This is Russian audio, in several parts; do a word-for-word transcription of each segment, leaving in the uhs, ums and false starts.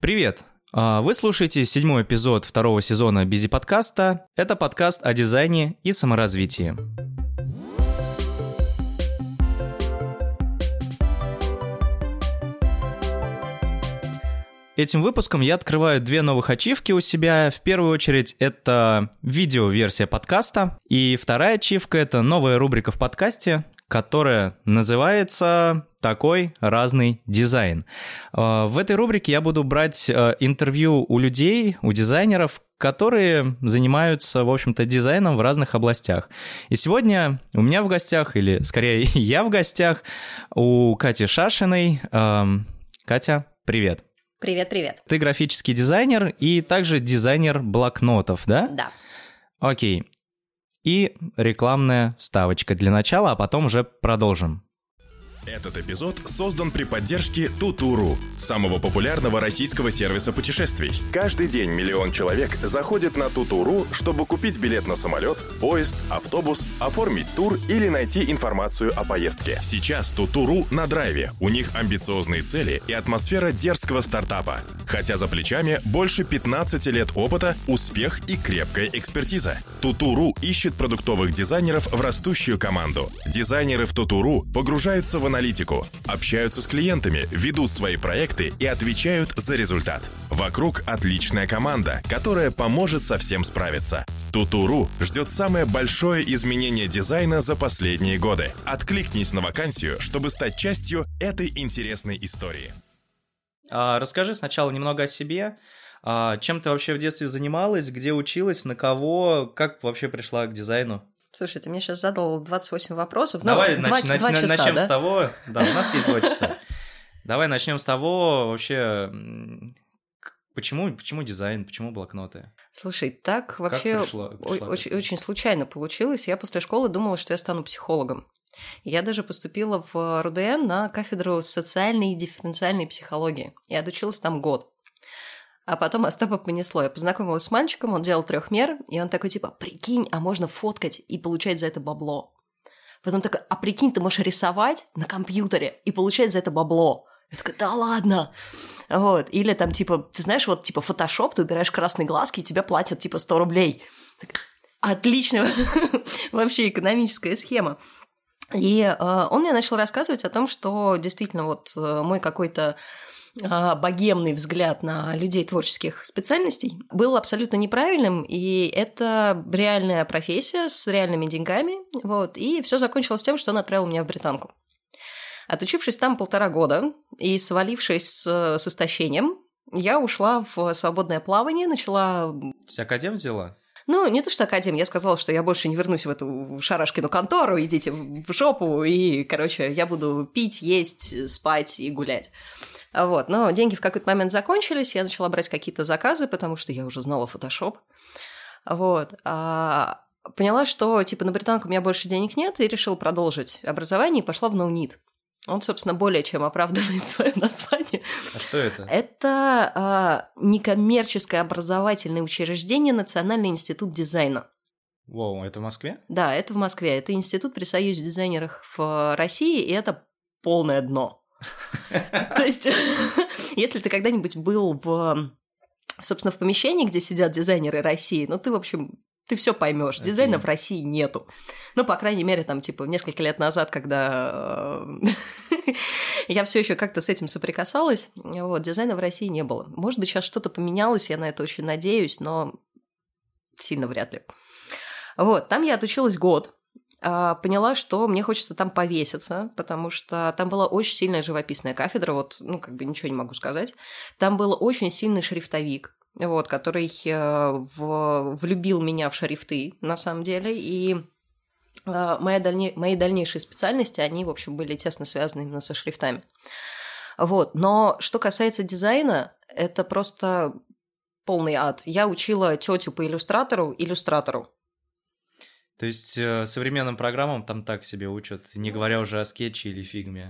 Привет! Вы слушаете седьмой эпизод второго сезона Busy подкаста. Это подкаст о дизайне и саморазвитии. Этим выпуском я открываю две новых ачивки у себя. В первую очередь это видео-версия подкаста. И вторая ачивка — это новая рубрика в подкасте, которая называется «Такой разный дизайн». В этой рубрике я буду брать интервью у людей, у дизайнеров, которые занимаются, в общем-то, дизайном в разных областях. И сегодня у меня в гостях, или скорее я в гостях, у Кати Шашиной. Катя, привет. Привет-привет. Ты графический дизайнер и также дизайнер блокнотов, да? Да. Окей. И рекламная вставочка для начала, а потом уже продолжим. Этот эпизод создан при поддержке Тутуру, самого популярного российского сервиса путешествий. Каждый день миллион человек заходит на Тутуру, чтобы купить билет на самолет, поезд, автобус, оформить тур или найти информацию о поездке. Сейчас Тутуру на драйве. У них амбициозные цели и атмосфера дерзкого стартапа. Хотя за плечами больше пятнадцать лет опыта, успех и крепкая экспертиза. Тутуру ищет продуктовых дизайнеров в растущую команду. Дизайнеры в Тутуру погружаются в аналитику, общаются с клиентами, ведут свои проекты и отвечают за результат. Вокруг отличная команда, которая поможет со всем справиться. Тутуру ждет самое большое изменение дизайна за последние годы. Откликнись на вакансию, чтобы стать частью этой интересной истории. Расскажи сначала немного о себе. Чем ты вообще в детстве занималась, где училась, на кого, как вообще пришла к дизайну? Слушай, ты мне сейчас задал двадцать восемь вопросов. Давай ну, нач- 2, нач- 2 часа, начнем да? с того... Да, у нас есть два часа. Давай начнем с того вообще... Почему, почему дизайн, почему блокноты? Слушай, так вообще пришла, пришла о- очень, очень случайно получилось. Я после школы думала, что я стану психологом. Я даже поступила в РУДН на кафедру социальной и дифференциальной психологии. И отучилась там год. А потом Остапа понесло. Я познакомилась с мальчиком, он делал трехмер, и он такой типа, прикинь, а можно фоткать и получать за это бабло. Потом такой, а прикинь, ты можешь рисовать на компьютере и получать за это бабло. Я такая, да ладно. Вот. Или там типа, ты знаешь, вот типа фотошоп, ты убираешь красные глазки, и тебе платят типа сто рублей. Отличная вообще экономическая схема. И э, он мне начал рассказывать о том, что действительно вот э, мой какой-то э, богемный взгляд на людей творческих специальностей был абсолютно неправильным, и это реальная профессия с реальными деньгами, вот, и все закончилось тем, что он отправил меня в Британку. Отучившись там полтора года и свалившись с, с истощением, я ушла в свободное плавание, начала... Ты академ взяла? Ну, не то что академ, я сказала, что я больше не вернусь в эту шарашкину контору, идите в жопу, и, короче, я буду пить, есть, спать и гулять. Вот, но деньги в какой-то момент закончились, я начала брать какие-то заказы, потому что я уже знала Photoshop. Вот, а поняла, что, типа, на британку у меня больше денег нет, и решила продолжить образование, и пошла в ноунит. Он, собственно, более чем оправдывает свое название. А что это? Это а, некоммерческое образовательное учреждение Национальный институт дизайна. Воу, это в Москве? Да, это в Москве. Это институт при Союзе дизайнеров в России, и это полное дно. То есть, если ты когда-нибудь был в, собственно, в помещении, где сидят дизайнеры России, ну, ты, в общем... Ты все поймешь, дизайна нет. В России нету. Ну, по крайней мере, там, типа, несколько лет назад, когда я все еще как-то с этим соприкасалась, вот, дизайна в России не было. Может быть, сейчас что-то поменялось, я на это очень надеюсь, но сильно вряд ли. Вот, там я отучилась год, поняла, что мне хочется там повеситься, потому что там была очень сильная живописная кафедра, вот, ну, как бы ничего не могу сказать. Там был очень сильный шрифтовик. Вот, который в, влюбил меня в шрифты, на самом деле, и моя дальне, мои дальнейшие специальности, они, в общем, были тесно связаны именно со шрифтами. Вот, но что касается дизайна, это просто полный ад. Я учила тетю по иллюстратору, иллюстратору. То есть современным программам там так себе учат, не говоря уже о скетче или фигме.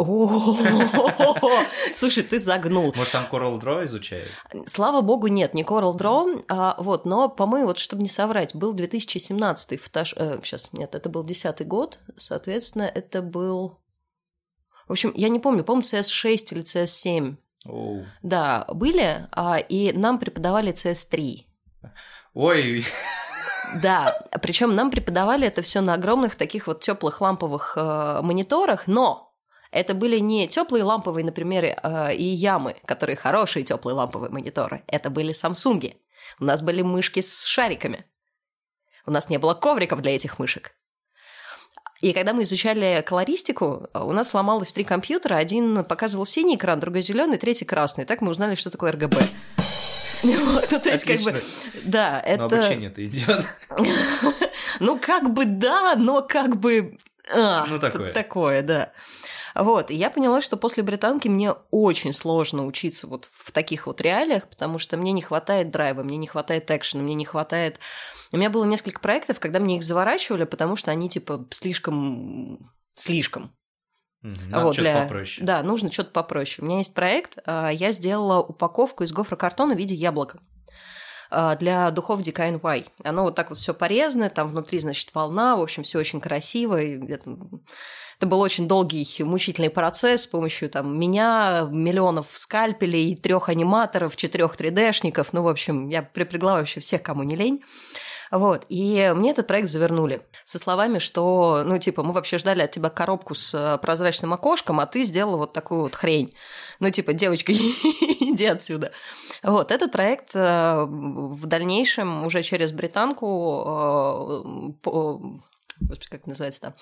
Слушай, ты загнул. Может, там Coral Draw изучают? Слава богу, нет, не Coral Draw. Вот, но, по-моему, вот чтобы не соврать, был две тысячи семнадцатый. Сейчас, нет, это был десятый год, соответственно, это был... В общем, я не помню, по-моему, си эс шесть или си эс семь. Oh. Да, были, и нам преподавали си эс три. Ой. Да, причем нам преподавали это все на огромных таких вот теплых ламповых э, мониторах, но это были не теплые ламповые, например, э, и ямы, которые хорошие теплые ламповые мониторы. Это были Samsung. У нас были мышки с шариками. У нас не было ковриков для этих мышек. И когда мы изучали колористику, у нас сломалось три компьютера. Один показывал синий экран, другой зеленый, третий красный. Так мы узнали, что такое эр гэ бэ. Вот, ну, то есть, как бы, да, это... Но обучение-то идет. Ну, как бы да, но как бы... А, ну, такое. Такое, да. Вот, и я поняла, что после британки мне очень сложно учиться вот в таких вот реалиях, потому что мне не хватает драйва, мне не хватает экшена, мне не хватает... У меня было несколько проектов, когда мне их заворачивали, потому что они, типа, слишком... Слишком. Надо вот, что-то для... попроще. Да, нужно что-то попроще. У меня есть проект, я сделала упаковку из гофрокартона в виде яблока для духов ди кей эн уай. Оно вот так вот все порезано, там внутри, значит, волна, в общем, все очень красиво. Это был очень долгий, мучительный процесс с помощью там меня, миллионов скальпелей, трех аниматоров, четырех три дэ-шников. Ну, в общем, я припрягла вообще всех, кому не лень. Вот, и мне этот проект завернули со словами, что, ну, типа, мы вообще ждали от тебя коробку с прозрачным окошком, а ты сделала вот такую вот хрень. Ну, типа, девочка, иди отсюда. Вот, этот проект в дальнейшем уже через британку, господи, как это называется-то?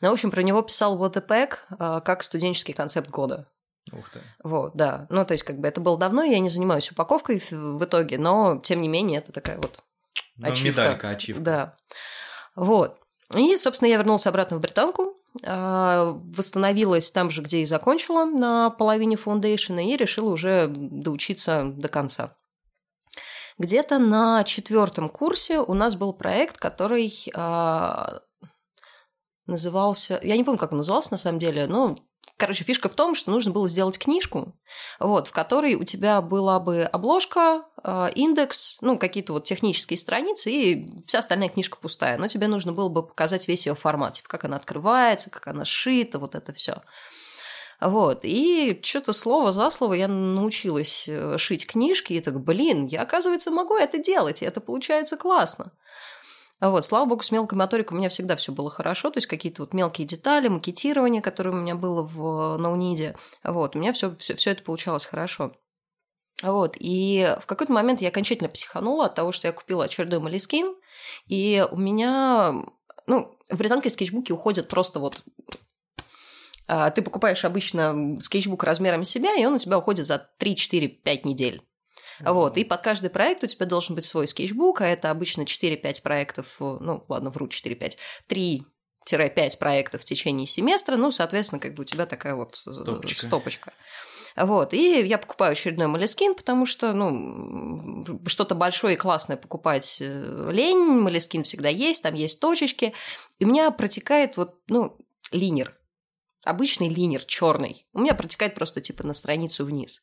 Ну, в общем, про него писал What the Pack как студенческий концепт года. Ух ты. Вот, да. Ну, то есть, как бы, это было давно, я не занимаюсь упаковкой в итоге, но, тем не менее, это такая вот... Ну, ачивка. Медалька, ачивка. Да. Вот. И, собственно, я вернулась обратно в британку, восстановилась там же, где и закончила, на половине фаундейшена, и решила уже доучиться до конца. Где-то на четвертом курсе у нас был проект, который назывался... Я не помню, как он назывался на самом деле, но... Короче, фишка в том, что нужно было сделать книжку, вот, в которой у тебя была бы обложка, индекс, ну, какие-то вот технические страницы, и вся остальная книжка пустая. Но тебе нужно было бы показать весь ее формат, типа, как она открывается, как она сшита, вот это все. Вот, и что-то слово за слово я научилась шить книжки, и так, блин, я, оказывается, могу это делать, и это получается классно. Вот, слава богу, с мелкой моторикой у меня всегда все было хорошо, то есть какие-то вот мелкие детали, макетирование, которое у меня было в ноуниде, вот, у меня все, все, все это получалось хорошо. Вот, и в какой-то момент я окончательно психанула от того, что я купила очередной Moleskine, и у меня, ну, в британке скетчбуки уходят просто вот... Ты покупаешь обычно скетчбук размером себя, и он у тебя уходит за три-четыре-пять недель. Вот, и под каждый проект у тебя должен быть свой скетчбук, а это обычно четыре-пять проектов, ну, ладно, вру, четыре-пять, три-пять проектов в течение семестра, ну, соответственно, как бы у тебя такая вот стопочка. стопочка. Вот, и я покупаю очередной Moleskine, потому что, ну, что-то большое и классное покупать лень, Moleskine всегда есть, там есть точечки, и у меня протекает вот, ну, линер, обычный линер черный, у меня протекает просто типа на страницу вниз.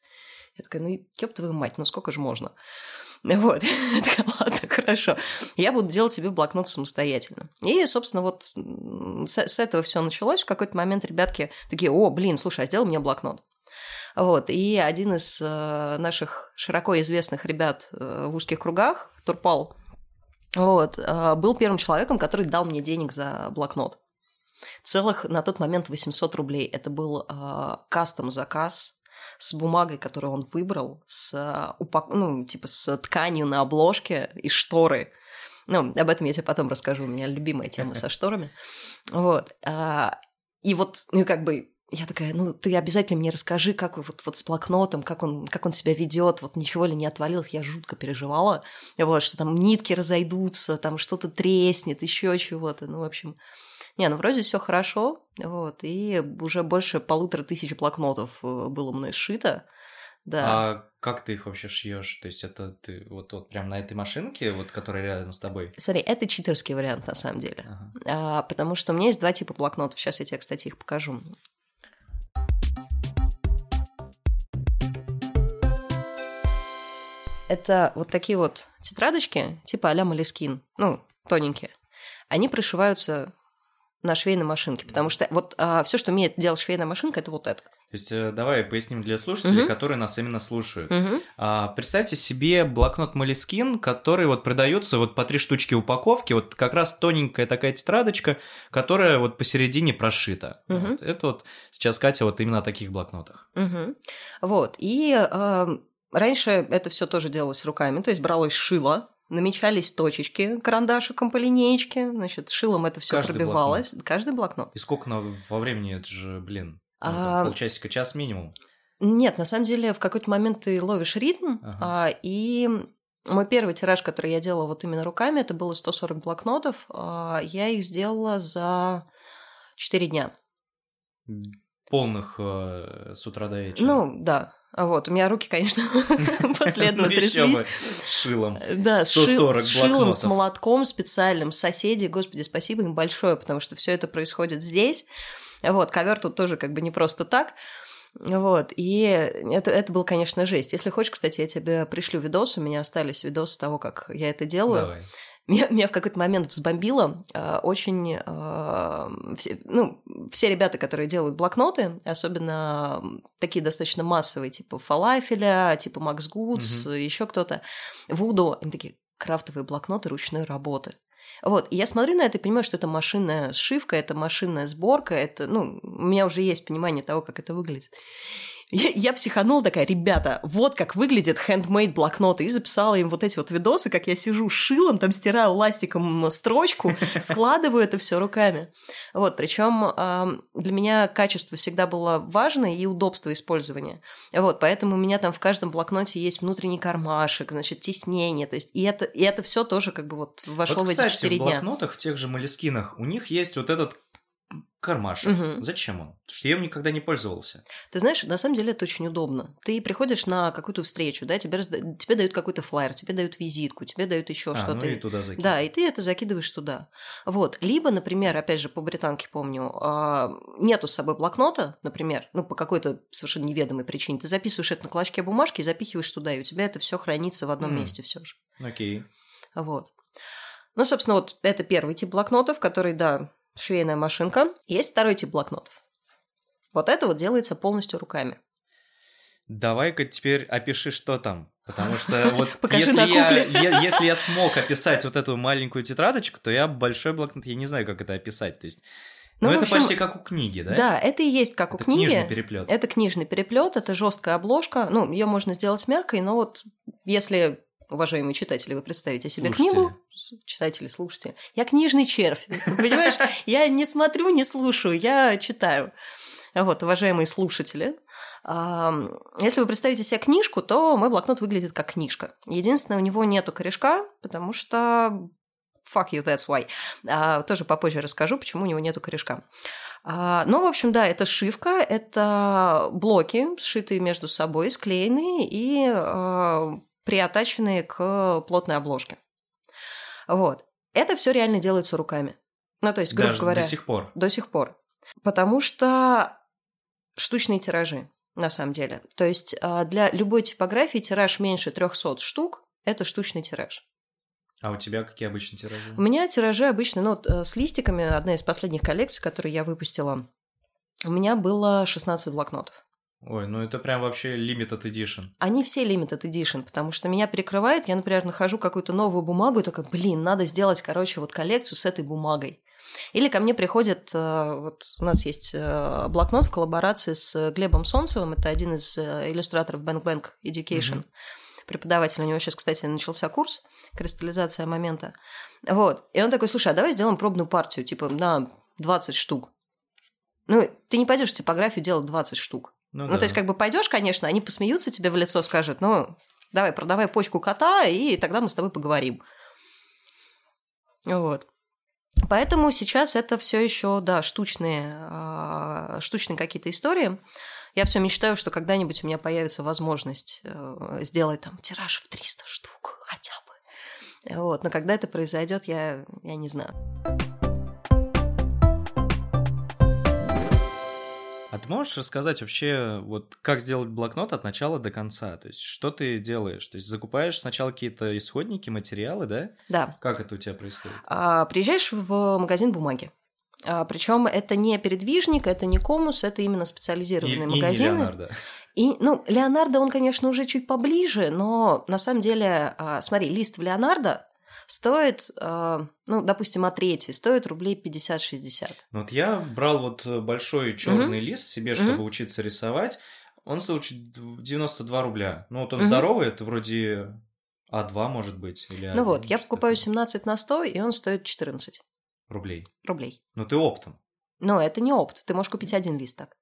Я такая, ну, ёб твою мать, ну сколько же можно? Вот, я такая, ладно, хорошо, я буду делать себе блокнот самостоятельно. И, собственно, вот с, с этого все началось. В какой-то момент ребятки такие, о, блин, слушай, а сделай мне блокнот. Вот, и один из э, наших широко известных ребят э, в узких кругах, Турпал, вот, э, был первым человеком, который дал мне денег за блокнот. Целых на тот момент восемьсот рублей. Это был э, кастом-заказ с бумагой, которую он выбрал, с, упак... ну, типа, с тканью на обложке и шторы. Ну, об этом я тебе потом расскажу, у меня любимая тема со шторами. Вот. И вот, ну, как бы, я такая, ну, ты обязательно мне расскажи, как вот, вот с блокнотом, как он, как он себя ведет, вот ничего ли не отвалилось, я жутко переживала, вот, что там нитки разойдутся, там что-то треснет, еще чего-то, ну, в общем... Не, ну вроде все хорошо, вот, и уже больше полутора тысяч блокнотов было мной сшито, да. А как ты их вообще шьешь? То есть это ты вот, вот прям на этой машинке, вот, которая рядом с тобой? Смотри, это читерский вариант на самом деле, ага. а, потому что у меня есть два типа блокнотов, сейчас я тебе, кстати, их покажу. Это вот такие вот тетрадочки, типа а-ля Moleskine, ну, тоненькие, они прошиваются... на швейной машинке, потому что вот а, все, что умеет делать швейная машинка, это вот это. То есть давай поясним для слушателей, uh-huh. которые нас именно слушают. Uh-huh. А, представьте себе блокнот Moleskine, который вот продается вот по три штучки упаковки, вот как раз тоненькая такая тетрадочка, которая вот посередине прошита. Uh-huh. Вот. Это вот сейчас Катя вот именно о таких блокнотах. Uh-huh. Вот, и э, раньше это все тоже делалось руками, то есть бралось шило. Намечались точечки карандашиком по линеечке, значит, шилом это все пробивалось. Блокнот. Каждый блокнот. И сколько на... по времени, это же, блин, а... полчасика, час минимум? Нет, на самом деле в какой-то момент ты ловишь ритм, ага. а, и мой первый тираж, который я делала вот именно руками, это было сто сорок блокнотов, а, я их сделала за четыре дня. Полных э, с утра до вечера? Ну, да. Вот, у меня руки, конечно, последовательно тряслись. С шилом. Да, с шилом, с молотком специальным, соседей, господи, спасибо им большое, потому что все это происходит здесь. Вот, ковер тут тоже как бы не просто так. Вот, и это, это был, конечно, жесть. Если хочешь, кстати, я тебе пришлю видос, у меня остались видосы того, как я это делаю. Давай. Меня, меня в какой-то момент взбомбило. Очень... Все, ну, все ребята, которые делают блокноты, особенно такие достаточно массовые, типа Фалафеля, типа Макс Гудс, угу. еще кто-то, Вудо, они такие крафтовые блокноты ручной работы. Вот, и я смотрю на это и понимаю, что это машинная сшивка, это машинная сборка, это, ну, у меня уже есть понимание того, как это выглядит. Я, я психанула такая, ребята, вот как выглядят хендмейд-блокноты, и записала им вот эти вот видосы, как я сижу с шилом, там стираю ластиком строчку, складываю это все руками. Вот, причем для меня качество всегда было важно и удобство использования. Вот, поэтому у меня там в каждом блокноте есть внутренний кармашек, значит, тиснение, то есть, и это, и это все тоже как бы вот вошло вот, в эти четыре дня. Кстати, в блокнотах, в тех же Moleskine, у них есть вот этот... кармашек. Угу. Зачем он? Потому что я им никогда не пользовался. Ты знаешь, на самом деле это очень удобно. Ты приходишь на какую-то встречу, да, тебе, разда... тебе дают какой-то флаер, тебе дают визитку, тебе дают еще а, что-то. Ну и туда закидываешь. Да, и ты это закидываешь туда. Вот. Либо, например, опять же, по британке помню, нету с собой блокнота, например, ну, по какой-то совершенно неведомой причине. Ты записываешь это на клочке бумажки и запихиваешь туда, и у тебя это все хранится в одном м-м. месте все же. Окей. Вот. Ну, собственно, вот это первый тип блокнотов, который, да, швейная машинка. Есть второй тип блокнотов. Вот это вот делается полностью руками. Давай-ка теперь опиши, что там. Потому что вот если я смог описать вот эту маленькую тетрадочку, то я большой блокнот, я не знаю, как это описать. То есть... Ну, это общем, почти как у книги, да? Да, это и есть как это у книги. Книжный переплет. Это книжный переплет, это жесткая обложка. Ну, ее можно сделать мягкой, но вот если, уважаемые читатели, вы представите себе слушатели. Книгу... Читатели, слушатели. Я книжный червь, понимаешь? Я не смотрю, не слушаю, я читаю. Вот, уважаемые слушатели, если вы представите себе книжку, то мой блокнот выглядит как книжка. Единственное, у него нету корешка, потому что... Fuck you, that's why. Тоже попозже расскажу, почему у него нету корешка. Ну, в общем, да, это сшивка, это блоки, сшитые между собой, склеенные и приотаченные к плотной обложке. Вот. Это все реально делается руками. Ну, то есть, грубо Даже говоря... до сих пор. До сих пор. Потому что штучные тиражи, на самом деле. То есть, для любой типографии тираж меньше трёхсот штук – это штучный тираж. А у тебя какие обычные тиражи? У меня тиражи обычно, ну, вот, с листиками, одна из последних коллекций, которую я выпустила, у меня было шестнадцать блокнотов. Ой, ну это прям вообще limited edition. Они все limited edition, потому что меня перекрывает. Я, например, нахожу какую-то новую бумагу и такая, блин, надо сделать, короче, вот коллекцию с этой бумагой. Или ко мне приходит, вот у нас есть блокнот в коллаборации с Глебом Солнцевым, это один из иллюстраторов Bang Bang Education, угу. преподаватель, у него сейчас, кстати, начался курс «Кристаллизация момента». Вот, и он такой, слушай, а давай сделаем пробную партию, типа на двадцать штук. Ну, ты не пойдешь в типографию делать двадцать штук. Ну, ну да. То есть, как бы пойдешь, конечно, они посмеются тебе в лицо, скажут, ну, давай, продавай почку кота, и тогда мы с тобой поговорим. Вот. Поэтому сейчас это все еще, да, штучные, штучные какие-то истории. Я все мечтаю, что когда-нибудь у меня появится возможность сделать там тираж в триста штук хотя бы. Вот. Но когда это произойдет, я, я не знаю. А ты можешь рассказать вообще, вот как сделать блокнот от начала до конца? То есть, что ты делаешь? То есть, закупаешь сначала какие-то исходники, материалы, да? Да. Как это у тебя происходит? А, приезжаешь в магазин бумаги. Причем это не передвижник, это не Комус, это именно специализированные и, магазины. И не Леонардо. И, ну, Леонардо, он, конечно, уже чуть поближе, но на самом деле, смотри, лист в Леонардо стоит, ну, допустим, от трети, стоит рублей пятьдесят-шестьдесят. Вот я брал вот большой черный mm-hmm. лист себе, чтобы mm-hmm. учиться рисовать. Он стоил девяносто два рубля. Ну, вот он mm-hmm. здоровый, это вроде а два, может быть. Или ну а один, вот, я покупаю семнадцать на сто, и он стоит четырнадцать. Рублей. Рублей. Но ты оптом. Но это не опт. Ты можешь купить один лист так.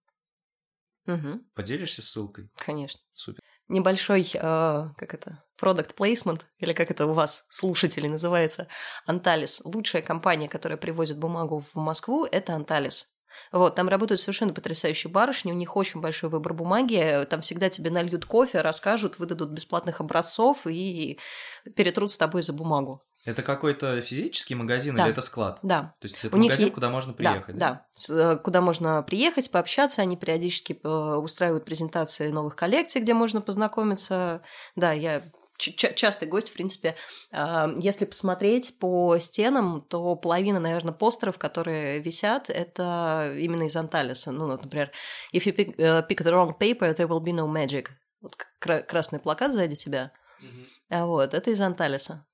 Угу. Поделишься ссылкой? Конечно. Супер. Небольшой, э, как это, product placement, или как это у вас, слушатели, называется, Antalis. Лучшая компания, которая привозит бумагу в Москву, это Antalis. Вот, там работают совершенно потрясающие барышни, у них очень большой выбор бумаги, там всегда тебе нальют кофе, расскажут, выдадут бесплатных образцов и перетрут с тобой за бумагу. Это какой-то физический магазин, да, или это склад? Да. То есть это у магазин, них... куда можно приехать? Да, да? да, куда можно приехать, пообщаться. Они периодически устраивают презентации новых коллекций, где можно познакомиться. Да, я ч- частый гость, в принципе. Если посмотреть по стенам, то половина, наверное, постеров, которые висят, это именно из Анталиса. Ну, вот, например, «If you pick, uh, pick the wrong paper, there will be no magic». Вот кра- красный плакат сзади тебя. Mm-hmm. Вот, это из Анталиса.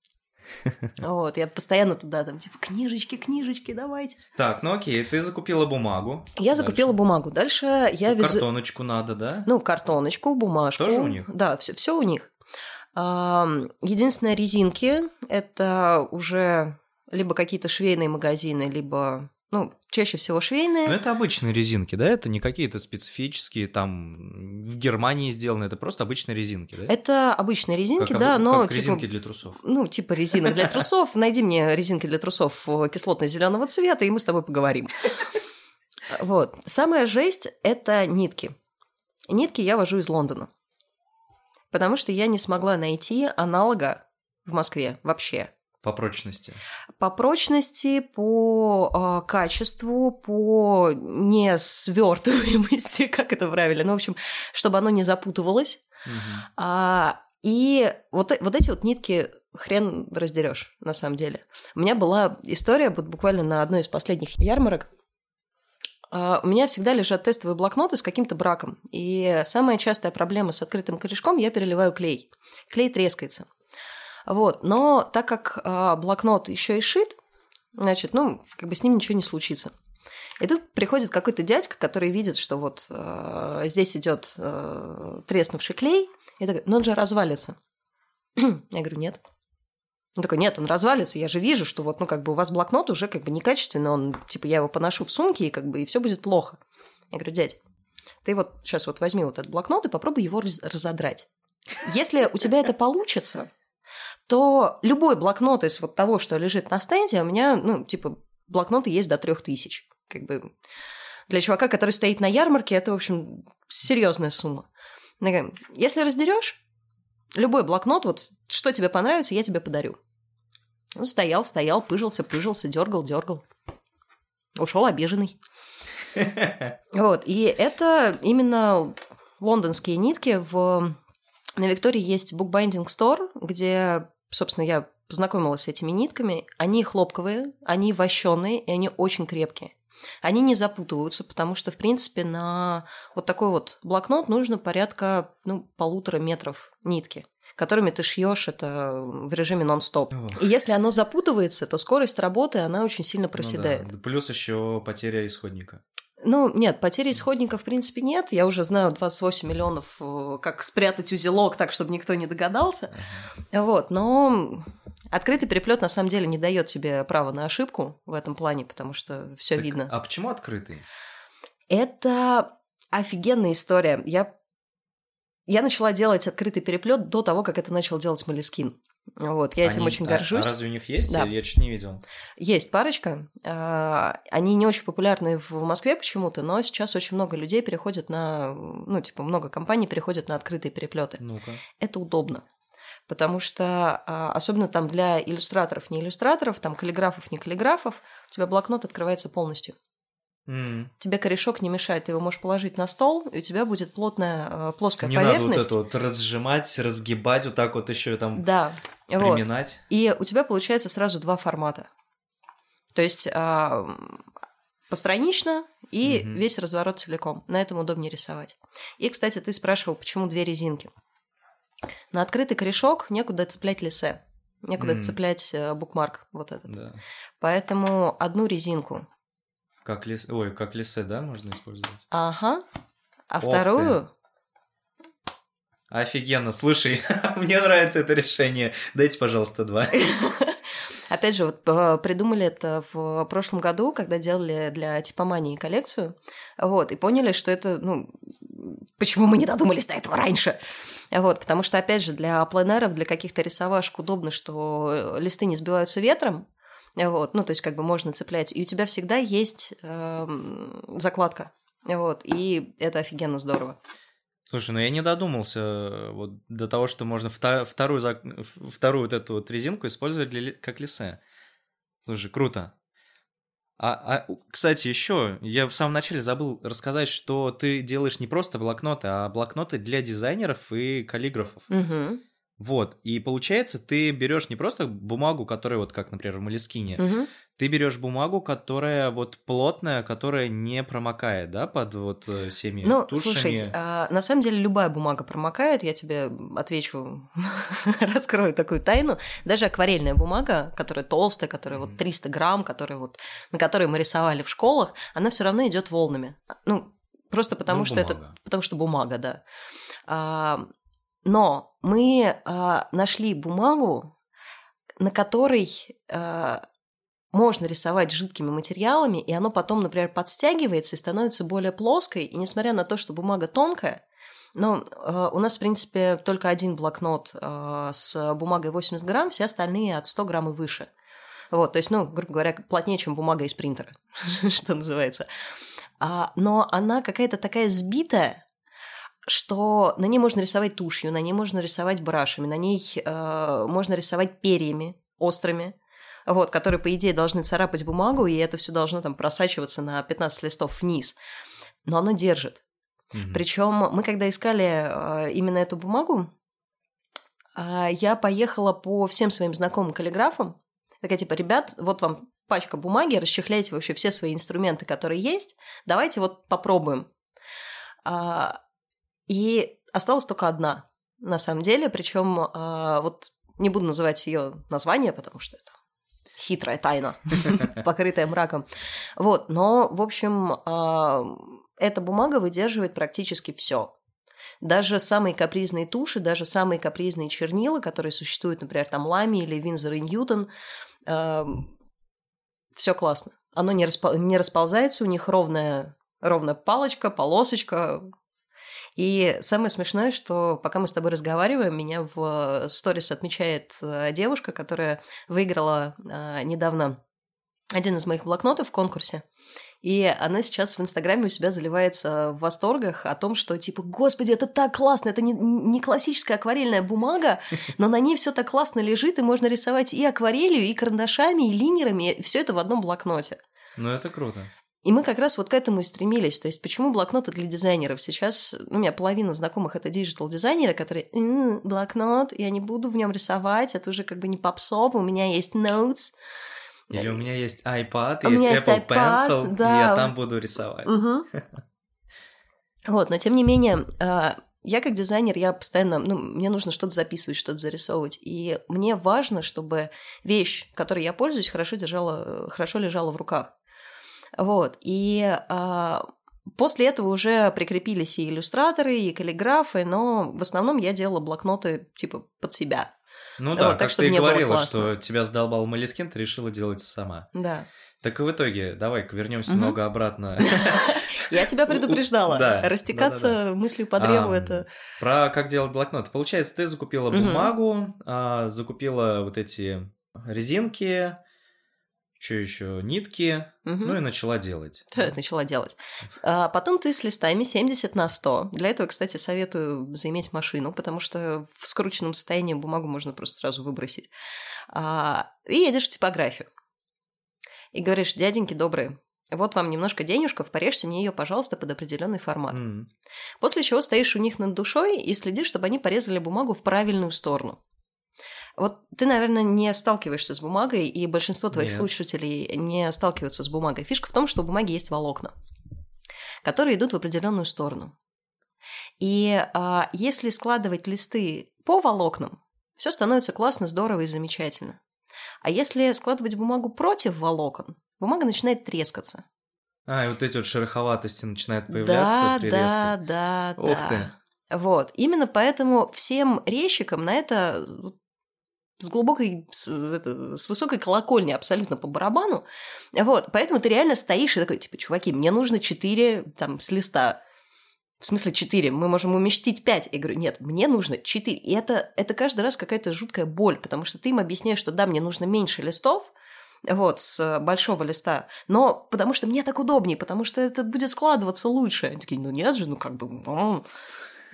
Вот, я постоянно туда, там, типа, книжечки, книжечки, давайте. Так, ну окей, ты закупила бумагу. Я Дальше. закупила бумагу. Дальше я везу... Картоночку надо, да? Ну, картоночку, бумажку. Тоже у них? Да, все, все у них. Единственное, резинки, это уже либо какие-то швейные магазины, либо... Ну, чаще всего швейные. Но это обычные резинки, да? Это не какие-то специфические, там, в Германии сделаны, это просто обычные резинки, да? Это обычные резинки, как, да, как, но... Как типа, резинки для трусов. Ну, типа резинок для трусов. Найди мне резинки для трусов кислотно-зеленого цвета, и мы с тобой поговорим. Вот. Самая жесть – это нитки. Нитки я вожу из Лондона, потому что я не смогла найти аналога в Москве вообще. По прочности? По прочности, по э, качеству, по несвертываемости, как это правильно, ну, в общем, чтобы оно не запутывалось. Угу. А, и вот, вот эти вот нитки хрен раздерешь, на самом деле. У меня была история вот буквально на одной из последних ярмарок. У меня всегда лежат тестовые блокноты с каким-то браком. И самая частая проблема с открытым корешком – я переливаю клей. Клей трескается. Вот, но так как э, блокнот еще и шит, значит, ну, как бы с ним ничего не случится. И тут приходит какой-то дядька, который видит, что вот э, здесь идет э, треснувший клей, и такой, ну, он же развалится. Я говорю, нет. Он такой, нет, он развалится, я же вижу, что вот, ну, как бы у вас блокнот уже как бы некачественный, он, типа, я его поношу в сумке, и как бы, и все будет плохо. Я говорю, дядь, ты вот сейчас вот возьми вот этот блокнот и попробуй его раз- разодрать. Если у тебя это получится... то любой блокнот из вот того, что лежит на стенде, у меня, ну, типа, блокноты есть до трех тысяч. Как бы для чувака, который стоит на ярмарке, это, в общем, серьезная сумма. Если раздерешь, любой блокнот, вот что тебе понравится, я тебе подарю. Он стоял, стоял, пыжился, пыжился, дергал, дергал. Ушел обиженный. Вот. И это именно лондонские нитки в. На Виктории есть Bookbinding Store, где, собственно, я познакомилась с этими нитками. Они хлопковые, они вощеные, и они очень крепкие. Они не запутываются, потому что, в принципе, на вот такой вот блокнот нужно порядка, ну, полутора метров нитки, которыми ты шьешь это в режиме нон-стоп. Ох. И если оно запутывается, то скорость работы, она очень сильно проседает. Ну да. Плюс еще потеря исходника. Ну, нет, потери исходника, в принципе, нет. Я уже знаю двадцать восемь миллионов, как спрятать узелок так, чтобы никто не догадался. Вот, но открытый переплет на самом деле не дает тебе права на ошибку в этом плане, потому что все так, видно. А почему открытый? Это офигенная история. Я, я начала делать открытый переплет до того, как это начал делать Moleskine. Вот, я этим они... очень горжусь. А разве у них есть? Да. Я чуть не видел. Есть парочка. Они не очень популярны в Москве почему-то, но сейчас очень много людей переходят на... Ну, типа, много компаний переходят на открытые переплеты. Ну-ка. Это удобно. Потому что, особенно там для иллюстраторов, не иллюстраторов, там каллиграфов, не каллиграфов, у тебя блокнот открывается полностью. Mm. Тебе корешок не мешает, ты его можешь положить на стол, и у тебя будет плотная, плоская не поверхность. Не надо вот это вот разжимать, разгибать, вот так вот еще там да, приминать. Вот. И у тебя получается сразу два формата. То есть а, постранично и угу. весь разворот целиком. На этом удобнее рисовать. И, кстати, ты спрашивал, почему две резинки. На открытый корешок некуда цеплять лиссе, некуда mm. цеплять букмарк вот этот. Да. Поэтому одну резинку. Как лис... Ой, как лиссе, да, можно использовать? Ага. А Ох вторую... Ты. Офигенно, слушай, мне нравится это решение. Дайте, пожалуйста, два. Опять же, вот придумали это в прошлом году, когда делали для типомании коллекцию, вот, и поняли, что это, ну, почему мы не додумались до этого раньше. Вот, потому что, опять же, для пленеров, для каких-то рисовашек удобно, что листы не сбиваются ветром, вот, ну, то есть как бы можно цеплять, и у тебя всегда есть э, закладка, вот, и это офигенно здорово. Слушай, ну я не додумался вот до того, что можно втор- вторую, зак- вторую вот эту вот резинку использовать для ли- как лиссе. Слушай, круто. А, а, кстати, еще я в самом начале забыл рассказать, что ты делаешь не просто блокноты, а блокноты для дизайнеров и каллиграфов. Угу. Вот, и получается, ты берешь не просто бумагу, которая вот как, например, в Moleskine, угу. ты берешь бумагу, которая вот плотная, которая не промокает, да, под вот всеми ну, тушами. Ну, слушай, а, на самом деле любая бумага промокает, я тебе отвечу, раскрою такую тайну. Даже акварельная бумага, которая толстая, которая вот триста грамм, которая вот, на которой мы рисовали в школах, она все равно идет волнами. Ну, просто потому ну, что бумага. это, потому что бумага, да. А, Но мы э, нашли бумагу, на которой э, можно рисовать жидкими материалами, и оно потом, например, подстягивается и становится более плоской. И несмотря на то, что бумага тонкая, но э, у нас, в принципе, только один блокнот э, с бумагой восемьдесят грамм, все остальные от сто грамм и выше. Вот, то есть, ну, грубо говоря, плотнее, чем бумага из принтера, что называется. Но она какая-то такая сбитая, что на ней можно рисовать тушью, на ней можно рисовать брашами, на ней э, можно рисовать перьями острыми, вот, которые, по идее, должны царапать бумагу, и это все должно там просачиваться на пятнадцать листов вниз. Но оно держит. Mm-hmm. Причем мы, когда искали э, именно эту бумагу, э, я поехала по всем своим знакомым каллиграфам, такая типа, ребят, вот вам пачка бумаги, расчехляйте вообще все свои инструменты, которые есть, давайте вот попробуем. И осталась только одна, на самом деле, причем э, вот не буду называть ее название, потому что это хитрая тайна, покрытая мраком. Вот, но, в общем, э, эта бумага выдерживает практически все. Даже самые капризные туши, даже самые капризные чернила, которые существуют, например, там Лами или Винзор и Ньютон, э, все классно. Оно не, распол- не расползается, у них ровная, ровная палочка, полосочка. И самое смешное, что пока мы с тобой разговариваем, меня в сторис отмечает девушка, которая выиграла недавно один из моих блокнотов в конкурсе. И она сейчас в Инстаграме у себя заливается в восторгах о том, что типа, господи, это так классно, это не, не классическая акварельная бумага, но на ней все так классно лежит, и можно рисовать и акварелью, и карандашами, и линерами, и все это в одном блокноте. Ну, это круто. И мы как раз вот к этому и стремились. То есть, почему блокноты для дизайнеров? Сейчас у меня половина знакомых – это диджитал-дизайнеры, которые «М-м, блокнот, я не буду в нем рисовать, это уже как бы не попсово, у меня есть notes». Или у меня есть iPad, у есть меня Apple есть iPad, Pencil, да. и я там буду рисовать. Угу. Вот, но тем не менее, я как дизайнер, я постоянно, ну, мне нужно что-то записывать, что-то зарисовывать, и мне важно, чтобы вещь, которой я пользуюсь, хорошо держала, хорошо лежала в руках. Вот, и а, после этого уже прикрепились и иллюстраторы, и каллиграфы, но в основном я делала блокноты, типа, под себя. Ну да, вот, как так, ты и говорила, что тебя задолбал Moleskine, ты решила делать сама. Да. Так и в итоге, давай-ка вернемся угу. немного обратно. Я тебя предупреждала, растекаться мыслью по древу это... Про как делать блокноты. Получается, ты закупила бумагу, закупила вот эти резинки... Что еще? Нитки. Угу. Ну и начала делать. Да, начала делать. А потом ты с листами семьдесят на сто. Для этого, кстати, советую заиметь машину, потому что в скрученном состоянии бумагу можно просто сразу выбросить. А, и едешь в типографию. И говоришь, дяденьки добрые, вот вам немножко денежков, порежьте мне ее, пожалуйста, под определенный формат. Mm. После чего стоишь у них над душой и следишь, чтобы они порезали бумагу в правильную сторону. Вот ты, наверное, не сталкиваешься с бумагой, и большинство твоих Нет. слушателей не сталкиваются с бумагой. Фишка в том, что у бумаги есть волокна, которые идут в определенную сторону. И а, если складывать листы по волокнам, все становится классно, здорово и замечательно. А если складывать бумагу против волокон, бумага начинает трескаться. А, и вот эти вот шероховатости начинают появляться да, при резке. Да, да, да. Ох ты. Вот. Именно поэтому всем резчикам на это с глубокой, с, это, с высокой колокольни абсолютно по барабану. Вот. Поэтому ты реально стоишь и такой, типа, чуваки, мне нужно четыре там с листа. В смысле четыре, мы можем уместить пять. Я говорю, нет, мне нужно четыре. И это, это каждый раз какая-то жуткая боль, потому что ты им объясняешь, что да, мне нужно меньше листов, вот, с большого листа, но потому что мне так удобнее, потому что это будет складываться лучше. Они такие, ну нет же, ну как бы...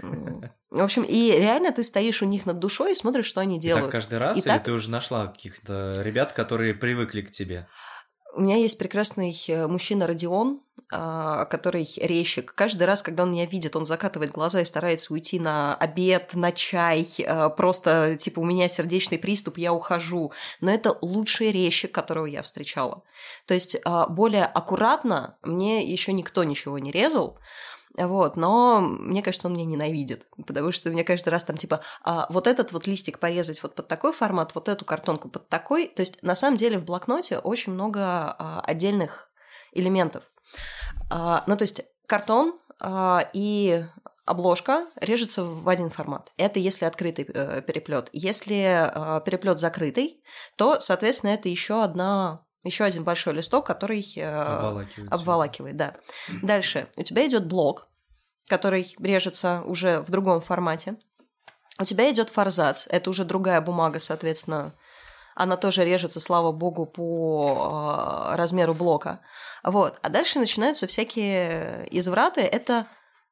В общем, и реально ты стоишь у них над душой и смотришь, что они делают. И так каждый раз? И или так... ты уже нашла каких-то ребят, которые привыкли к тебе? У меня есть прекрасный мужчина Родион, который резчик. Каждый раз, когда он меня видит, он закатывает глаза и старается уйти на обед, на чай. Просто, типа, у меня сердечный приступ, я ухожу. Но это лучший резчик, которого я встречала. То есть более аккуратно мне еще никто ничего не резал. Вот, но мне кажется, он меня ненавидит, потому что мне каждый раз там типа а, вот этот вот листик порезать вот под такой формат, вот эту картонку под такой. То есть на самом деле в блокноте очень много а, отдельных элементов. А, ну то есть картон а, и обложка режется в один формат. Это если открытый э, переплет. Если э, переплет закрытый, то, соответственно, это еще одна... Еще один большой листок, который обволакивает. обволакивает да. Дальше. У тебя идет блок, который режется уже в другом формате. У тебя идет форзац. Это уже другая бумага, соответственно. Она тоже режется, слава богу, по размеру блока. Вот. А дальше начинаются всякие извраты. Это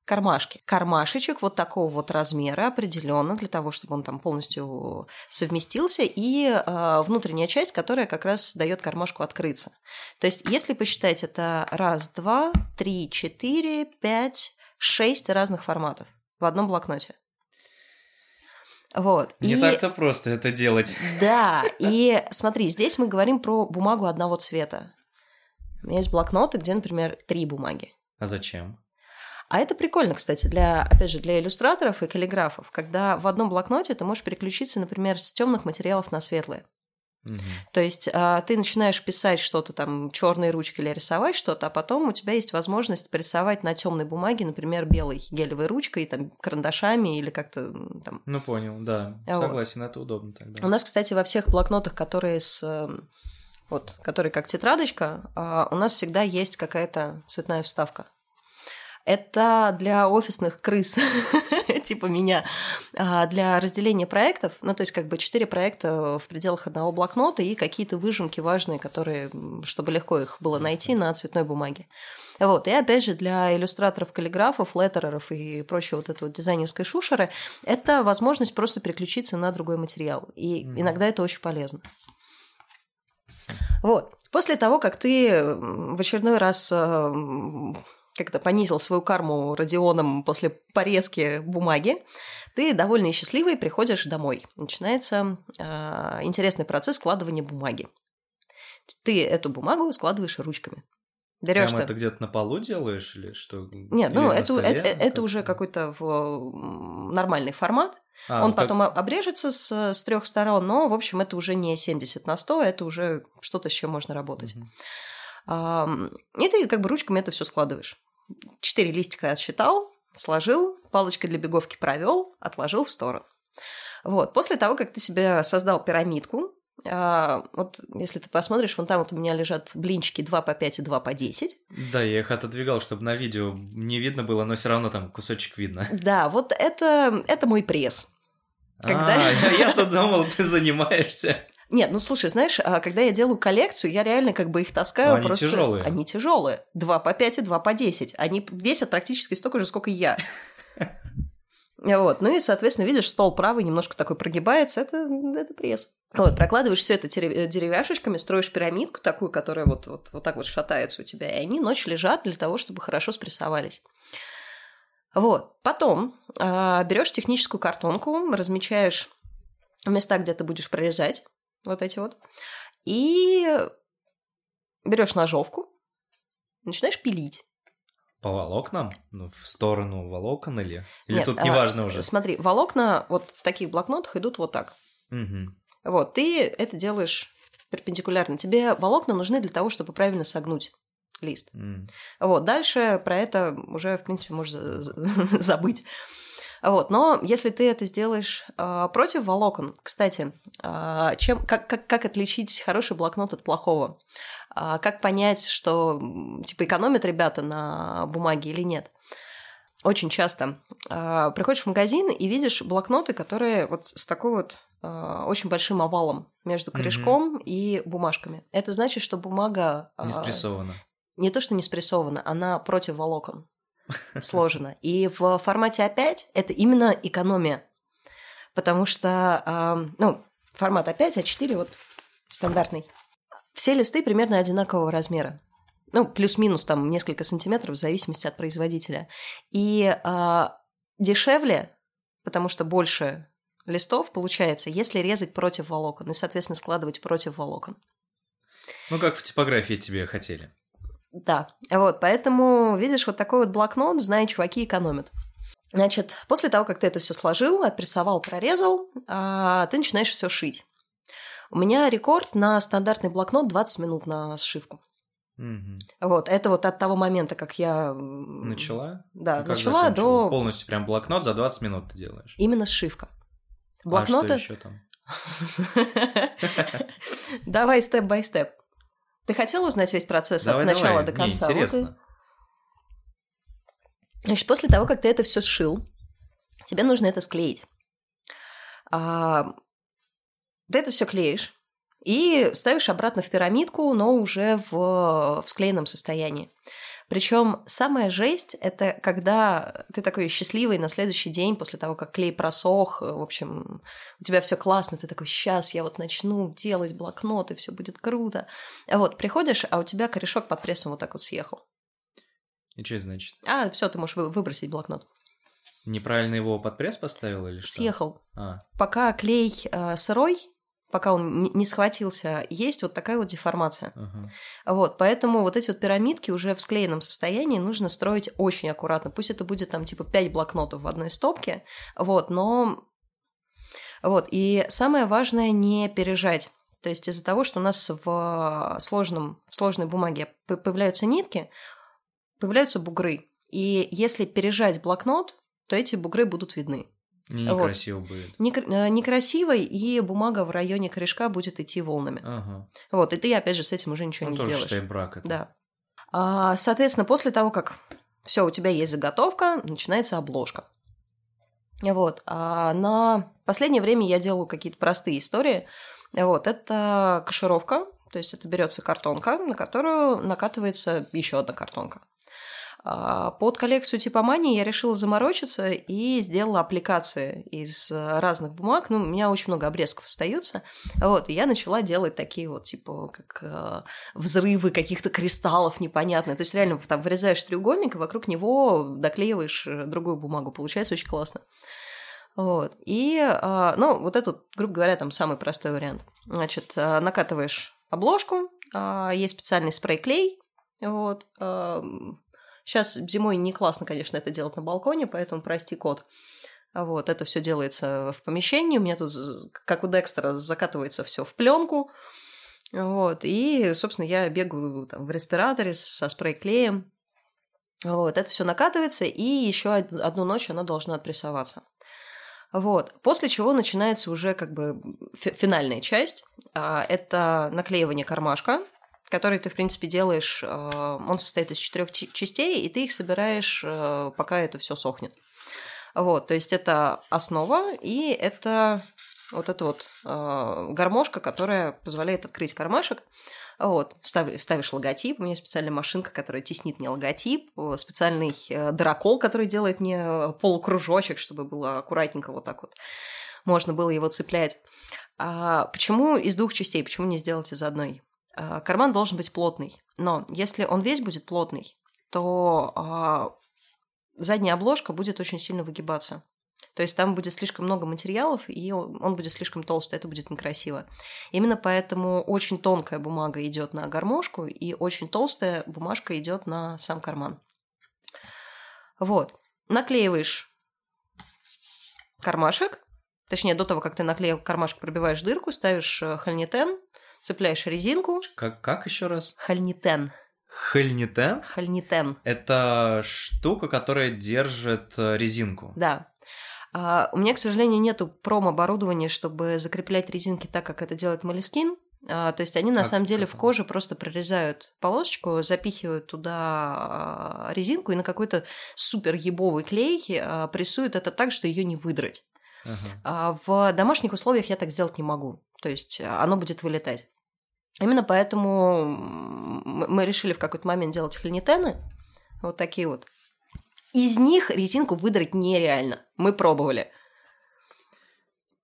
кармашки. Кармашечек вот такого вот размера определенно для того, чтобы он там полностью совместился, и э, внутренняя часть, которая как раз дает кармашку открыться. То есть, если посчитать, это раз, два, три, четыре, пять, шесть разных форматов в одном блокноте. Вот. Не и... так-то просто это делать. Да, и смотри, здесь мы говорим про бумагу одного цвета. У меня есть блокноты, где, например, три бумаги. А зачем? А это прикольно, кстати, для, опять же, для иллюстраторов и каллиграфов, когда в одном блокноте ты можешь переключиться, например, с темных материалов на светлые. Угу. То есть ты начинаешь писать что-то там черной ручкой или рисовать что-то, а потом у тебя есть возможность порисовать на темной бумаге, например, белой гелевой ручкой, там, карандашами или как-то там. Ну понял, да, а согласен, вот. Это удобно тогда. У нас, кстати, во всех блокнотах, которые с... вот, которые как тетрадочка, у нас всегда есть какая-то цветная вставка. Это для офисных крыс, типа меня, для разделения проектов. Ну, то есть, как бы четыре проекта в пределах одного блокнота и какие-то выжимки важные, которые, чтобы легко их было найти на цветной бумаге. Вот. И опять же, для иллюстраторов, каллиграфов, леттереров и прочего вот этого дизайнерской шушеры это возможность просто переключиться на другой материал. И mm-hmm. иногда это очень полезно. Вот. После того, как ты в очередной раз... как-то понизил свою карму Родионом после порезки бумаги, ты довольный и счастливый приходишь домой. Начинается э, интересный процесс складывания бумаги. Ты эту бумагу складываешь ручками. Берёшь прямо ты... это где-то на полу делаешь или что? Нет, или ну это, это, это уже какой-то в нормальный формат. А, Он ну, потом как... обрежется с, с трех сторон, но, в общем, это уже не семьдесят на сто, это уже что-то, с чем можно работать. Угу. И ты как бы ручками это все складываешь. Четыре листика отсчитал, сложил, палочкой для беговки провел, отложил в сторону. Вот. После того, как ты себе создал пирамидку, вот если ты посмотришь, вон там вот у меня лежат блинчики два по пять и два по десять. Да, я их отодвигал, чтобы на видео не видно было, но все равно там кусочек видно. Да, вот это, это мой пресс. Когда... А, я-то думал, ты занимаешься. Нет, ну слушай, знаешь, когда я делаю коллекцию, я реально как бы их таскаю. Они просто... тяжелые. Они тяжелые. два по пять и два по десять. Они весят практически столько же, сколько и я. Вот. Ну и, соответственно, видишь, стол правый немножко такой прогибается. Это, это пресс. Вот, прокладываешь все это деревяшечками, строишь пирамидку такую, которая вот, вот, вот так вот шатается у тебя. И они ночь лежат для того, чтобы хорошо спрессовались. Вот. Потом э, берешь техническую картонку, размечаешь места, где ты будешь прорезать вот эти вот, и берешь ножовку, начинаешь пилить. По волокнам? Ну, в сторону волокон или... Или Нет, тут а, неважно уже? Смотри, волокна вот в таких блокнотах идут вот так. Угу. Вот, ты это делаешь перпендикулярно. Тебе волокна нужны для того, чтобы правильно согнуть лист. Mm. Вот, дальше про это уже, в принципе, можешь забыть. Вот, но если ты это сделаешь э, против волокон, кстати, э, чем, как, как, как отличить хороший блокнот от плохого? Э, как понять, что типа экономят ребята на бумаге или нет? Очень часто э, приходишь в магазин и видишь блокноты, которые вот с такой вот э, очень большим овалом между корешком mm-hmm. и бумажками. Это значит, что бумага... Э, не спрессована. Не то, что не спрессована, она против волокон. Сложено. И в формате А пять это именно экономия. Потому что, ну, формат А пять, А четыре вот стандартный. Все листы примерно одинакового размера. Ну, плюс-минус там несколько сантиметров в зависимости от производителя. И а, дешевле, потому что больше листов получается, если резать против волокон и, соответственно, складывать против волокон. Ну, как в типографии тебе хотели. Да, вот, поэтому, видишь, вот такой вот блокнот, знай, чуваки экономят. Значит, после того, как ты это все сложил, отпрессовал, прорезал, ты начинаешь все шить. У меня рекорд на стандартный блокнот двадцать минут на сшивку. Угу. Вот, это вот от того момента, как я... Начала? Да, ну, начала до... Полностью прям блокнот за двадцать минут ты делаешь? Именно сшивка. Блокноты... А что ещё там? Давай степ-бай-степ. Ты хотела узнать весь процесс давай, от начала давай. до конца? Мне интересно. Вот и... Значит, после того, как ты это все сшил, тебе нужно это склеить. А... Ты это все клеишь и ставишь обратно в пирамидку, но уже в, в склеенном состоянии. Причем самая жесть – это когда ты такой счастливый на следующий день, после того, как клей просох, в общем, у тебя все классно, ты такой, сейчас я вот начну делать блокнот, и все будет круто. Вот, приходишь, а у тебя корешок под прессом вот так вот съехал. И что это значит? А, все, ты можешь выбросить блокнот. Неправильно его под пресс поставил или что? Съехал. А. Пока клей э, сырой, пока он не схватился, есть вот такая вот деформация. Uh-huh. Вот, поэтому вот эти вот пирамидки уже в склеенном состоянии нужно строить очень аккуратно. Пусть это будет там типа пять блокнотов в одной стопке, вот, но... Вот, и самое важное не пережать. То есть из-за того, что у нас в, сложном, в сложной бумаге появляются нитки, появляются бугры. И если пережать блокнот, то эти бугры будут видны. Некрасиво вот. будет. Некрасиво, и бумага в районе корешка будет идти волнами. Ага. Вот, и ты, опять же, с этим уже ничего ну, не тоже сделаешь. Тоже, считай, брак это. Да. А, соответственно, после того, как все, у тебя есть заготовка, начинается обложка. Вот. А на последнее время я делаю какие-то простые истории. Вот, это кашировка, то есть это берется картонка, на которую накатывается еще одна картонка. Под коллекцию типомании я решила заморочиться и сделала аппликации из разных бумаг. Ну, у меня очень много обрезков остается. Вот, и я начала делать такие вот, типа, как взрывы каких-то кристаллов непонятные. То есть, реально, там вырезаешь треугольник, и вокруг него доклеиваешь другую бумагу. Получается очень классно. Вот. И, ну, вот это, грубо говоря, там самый простой вариант. Значит, накатываешь обложку, есть специальный спрей-клей, вот, сейчас зимой не классно, конечно, это делать на балконе, поэтому прости, кот. Вот, это все делается в помещении. У меня тут, как у Декстера, закатывается все в пленку. Вот, и, собственно, я бегаю там в респираторе со спрей-клеем. Вот, это все накатывается, и еще одну ночь оно должно отпрессоваться. Вот, после чего начинается уже как бы финальная часть. Это наклеивание кармашка, который ты, в принципе, делаешь, он состоит из четырех частей, и ты их собираешь, пока это все сохнет. Вот, то есть это основа, и это вот эта вот гармошка, которая позволяет открыть кармашек. Вот, ставишь логотип, у меня специальная машинка, которая теснит мне логотип, специальный дырокол, который делает мне полукружочек, чтобы было аккуратненько вот так вот. Можно было его цеплять. А почему из двух частей? Почему не сделать из одной? Карман должен быть плотный, но если он весь будет плотный, то а, задняя обложка будет очень сильно выгибаться. То есть там будет слишком много материалов, и он будет слишком толстый, это будет некрасиво. Именно поэтому очень тонкая бумага идет на гармошку, и очень толстая бумажка идет на сам карман. Вот. Наклеиваешь кармашек, точнее, до того, как ты наклеил кармашек, пробиваешь дырку, ставишь хольнитен, цепляешь резинку. Как, как еще раз? Хольнитен. Хольнитен? Хольнитен. Это штука, которая держит резинку. Да. Uh, у меня, к сожалению, нету промо-оборудования, чтобы закреплять резинки так, как это делает Moleskine. Uh, то есть они на а самом деле в коже просто прорезают полосочку, запихивают туда uh, резинку и на какой-то супер ебовый клей uh, прессуют это так, что ее не выдрать. Uh-huh. Uh, в домашних условиях я так сделать не могу. То есть оно будет вылетать. Именно поэтому мы решили в какой-то момент делать хольнитены. Вот такие вот. Из них резинку выдрать нереально. Мы пробовали.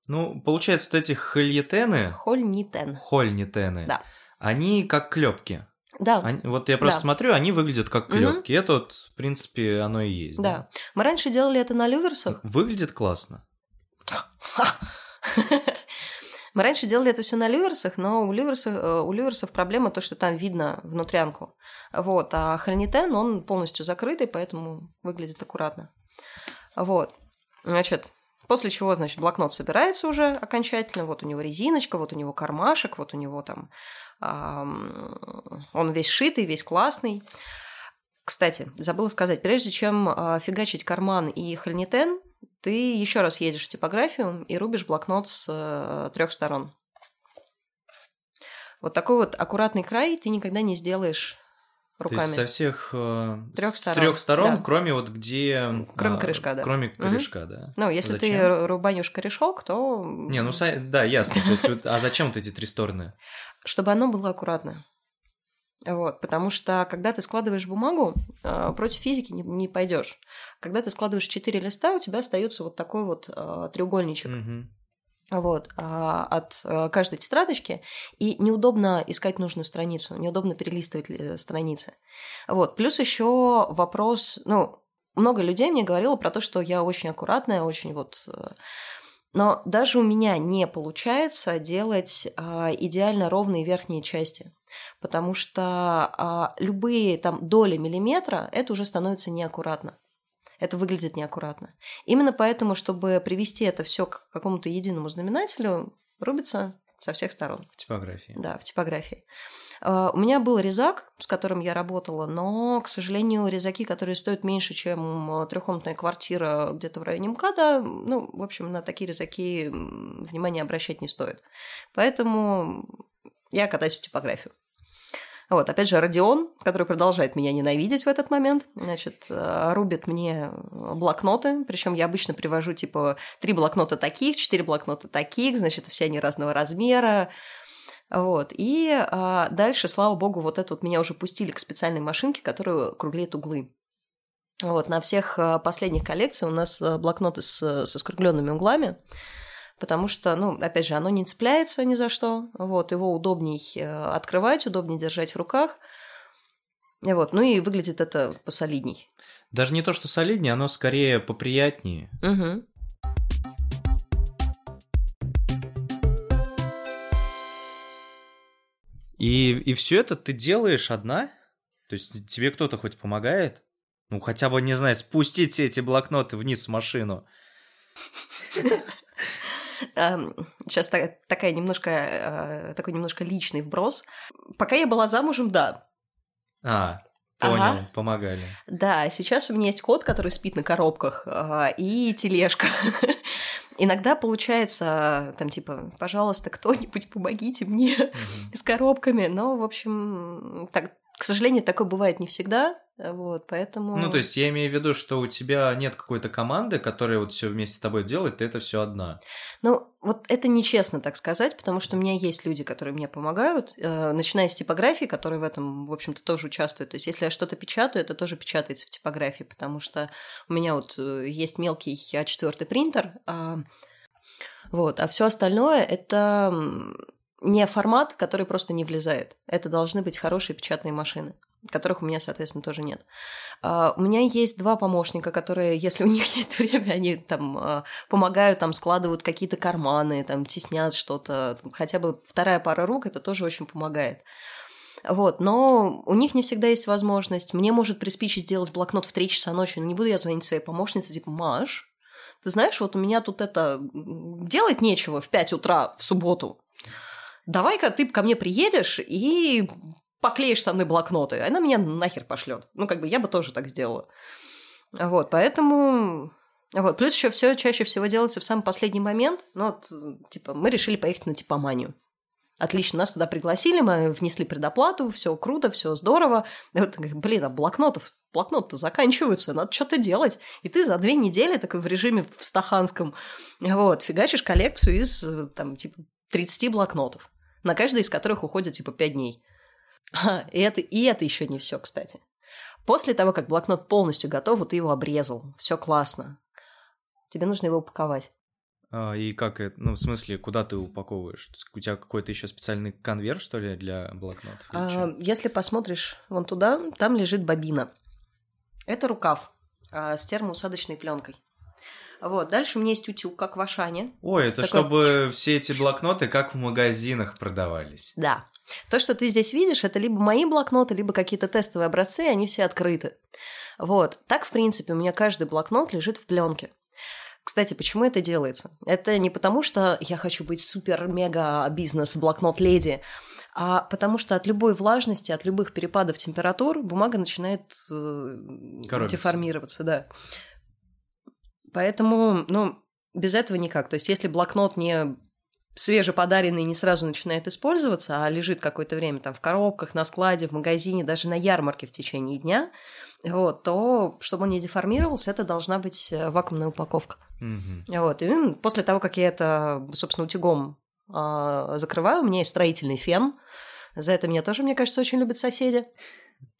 Ну, получается, вот эти хольнитены... Хольнитен. Хольнитены. Да. Они как клепки. Да. Они, вот я просто да. смотрю, они выглядят как клепки. Угу. Это вот, в принципе, оно и есть. Да. да. Мы раньше делали это на люверсах. Выглядит классно. Мы раньше делали это все на люверсах, но у люверсов, у люверсов проблема то, что там видно внутрянку. Вот. А хольнитен, он полностью закрытый, поэтому выглядит аккуратно. Вот. Значит, после чего, значит, блокнот собирается уже окончательно. Вот у него резиночка, вот у него кармашек, вот у него там... Эм, он весь шитый, весь классный. Кстати, забыла сказать, прежде чем фигачить карман и хольнитен, ты еще раз едешь в типографию и рубишь блокнот с э, трех сторон. Вот такой вот аккуратный край ты никогда не сделаешь руками. То есть со всех э, трех с сторон, трех сторон да. кроме вот где... Кроме а, корешка, да. Кроме корешка, угу. да. Ну, если зачем? Ты рубанешь корешок, то... Не, ну, да, ясно. То есть, вот, а зачем вот эти три стороны? Чтобы оно было аккуратно. Вот, потому что, когда ты складываешь бумагу, э, против физики не, не пойдешь. Когда ты складываешь четыре листа, у тебя остается вот такой вот э, треугольничек mm-hmm. вот, э, от э, каждой тетрадочки, и неудобно искать нужную страницу, неудобно перелистывать э, страницы. Вот, плюс еще вопрос... Ну, много людей мне говорило про то, что я очень аккуратная, очень вот... Э, но даже у меня не получается делать а, идеально ровные верхние части, потому что а, любые там доли миллиметра, это уже становится неаккуратно. Это выглядит неаккуратно. Именно поэтому, чтобы привести это все к какому-то единому знаменателю, рубится со всех сторон. В типографии. Да, в типографии. Uh, у меня был резак, с которым я работала, но, к сожалению, резаки, которые стоят меньше, чем трехкомнатная квартира где-то в районе МКАДа, ну, в общем, на такие резаки внимания обращать не стоит. Поэтому я катаюсь в типографию. Вот, опять же, Родион, который продолжает меня ненавидеть в этот момент, значит, рубит мне блокноты, причем я обычно привожу, типа, три блокнота таких, четыре блокнота таких, значит, все они разного размера. Вот, и а, дальше, слава богу, вот это вот меня уже пустили к специальной машинке, которая круглит углы. Вот, на всех последних коллекциях у нас блокноты с, со скругленными углами, потому что, ну, опять же, оно не цепляется ни за что, вот, его удобней открывать, удобнее держать в руках, вот, ну и выглядит это посолидней. Даже не то, что солиднее, оно скорее поприятнее. Угу. И, и все это ты делаешь одна? То есть тебе кто-то хоть помогает? Ну, хотя бы, не знаю, спустить все эти блокноты вниз в машину. Сейчас такая немножко, такой немножко личный вброс. Пока я была замужем, да. А, понял, ага. помогали. Да, сейчас у меня есть кот, который спит на коробках, и тележка. Иногда получается, там, типа, пожалуйста, кто-нибудь, помогите мне mm-hmm. с коробками. Но, в общем, так, к сожалению, такое бывает не всегда, вот, поэтому... Ну, то есть я имею в виду, что у тебя нет какой-то команды, которая вот все вместе с тобой делает, ты это все одна. Ну, вот это нечестно так сказать, потому что у меня есть люди, которые мне помогают, э, начиная с типографии, которые в этом, в общем-то, тоже участвуют. То есть если я что-то печатаю, это тоже печатается в типографии, потому что у меня вот есть мелкий а четыре принтер, э, вот, а все остальное – это... не формат, который просто не влезает. Это должны быть хорошие печатные машины. которых у меня, соответственно, тоже нет. Uh, у меня есть два помощника, которые, если у них есть время, они там uh, помогают, там складывают какие-то карманы, там теснят что-то. Там, хотя бы вторая пара рук, это тоже очень помогает. Вот, но у них не всегда есть возможность. Мне может приспичить сделать блокнот в три часа ночи, но не буду я звонить своей помощнице, типа, Маш, ты знаешь, вот у меня тут это... делать нечего в пять утра в субботу. Давай-ка ты ко мне приедешь и... поклеишь со мной блокноты, она меня нахер пошлет. Ну, как бы я бы тоже так сделала. Вот, поэтому... Вот, плюс еще все чаще всего делается в самый последний момент. Ну, вот, типа, мы решили поехать на типоманию. Отлично, нас туда пригласили, мы внесли предоплату, все круто, все здорово. И вот, блин, а блокнотов, блокнот-то заканчиваются, надо что-то делать. И ты за две недели, такой в режиме в стаханском, вот, фигачишь коллекцию из, там, типа, тридцати блокнотов, на каждый из которых уходит, типа, пять дней. А, и это, и это еще не все, кстати. После того, как блокнот полностью готов, вот ты его обрезал, все классно. Тебе нужно его упаковать. А, и как это? Ну, в смысле, куда ты упаковываешь? У тебя какой-то еще специальный конверт, что ли, для блокнотов? А, если посмотришь вон туда, там лежит бобина. Это рукав а, с термоусадочной пленкой. Вот, дальше у меня есть утюг, как в Ашане. Ой, это такой... чтобы все эти блокноты как в магазинах продавались. Да. То, что ты здесь видишь, это либо мои блокноты, либо какие-то тестовые образцы, они все открыты. Вот. Так, в принципе, у меня каждый блокнот лежит в пленке. Кстати, почему это делается? Это не потому, что я хочу быть супер-мега-бизнес-блокнот-леди, а потому что от любой влажности, от любых перепадов температур бумага начинает коробиться, деформироваться. Да. Поэтому, ну, без этого никак. То есть, если блокнот не... свежеподаренный не сразу начинает использоваться, а лежит какое-то время там в коробках, на складе, в магазине, даже на ярмарке в течение дня, вот, то, чтобы он не деформировался, это должна быть вакуумная упаковка. Mm-hmm. Вот, и после того, как я это, собственно, утюгом э, закрываю, у меня есть строительный фен, за это меня тоже, мне кажется, очень любят соседи,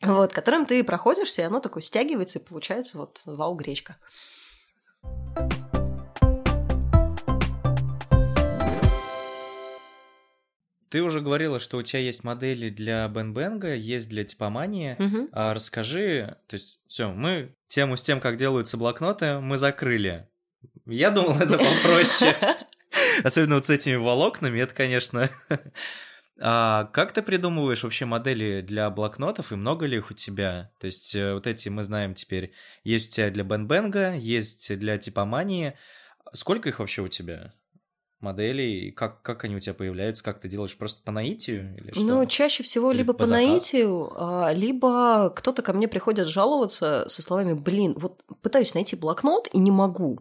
вот, которым ты проходишься, и оно такое стягивается, и получается вот вау-гречка. Ты уже говорила, что у тебя есть модели для бэнбэнга, есть для типомании. Угу. А расскажи, то есть, все, мы тему с тем, как делаются блокноты, мы закрыли. Я думал, это попроще. Особенно вот с этими волокнами, это, конечно. А как ты придумываешь вообще модели для блокнотов и много ли их у тебя? То есть, вот эти мы знаем теперь, есть у тебя для бэнбэнга, есть для типомании. Сколько их вообще у тебя? Моделей, как, как они у тебя появляются, как ты делаешь, просто по наитию или что? Ну, чаще всего или либо по, по наитию, либо кто-то ко мне приходит жаловаться со словами, блин, вот пытаюсь найти блокнот и не могу.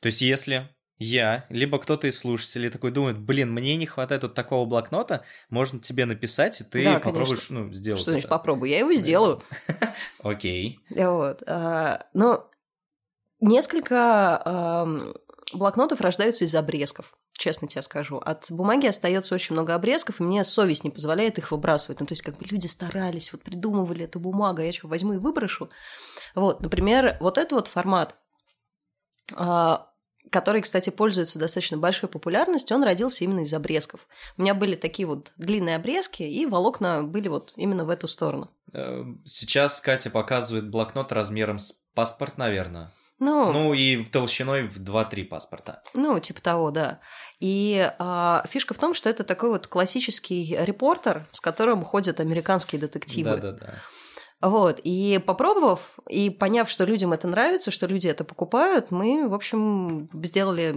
То есть если я, либо кто-то из слушателей такой думает, блин, мне не хватает вот такого блокнота, можно тебе написать, и ты да, попробуешь, конечно. Ну, сделать. Что это. Значит попробую, я его сделаю. Окей. Вот. Но несколько блокнотов рождаются из обрезков. Честно тебе скажу, от бумаги остается очень много обрезков, и мне совесть не позволяет их выбрасывать. Ну, то есть, как бы люди старались, вот придумывали эту бумагу, я что, возьму и выброшу? Вот, например, вот этот вот формат, который, кстати, пользуется достаточно большой популярностью, он родился именно из обрезков. У меня были такие вот длинные обрезки, и волокна были вот именно в эту сторону. Сейчас Катя показывает блокнот размером с паспорт, наверное. Ну, ну и толщиной в два-три паспорта. Ну, типа того, да. И а, фишка в том, что это такой вот классический репортер, с которым ходят американские детективы. Да-да-да. Вот, и попробовав, и поняв, что людям это нравится, что люди это покупают, мы, в общем, сделали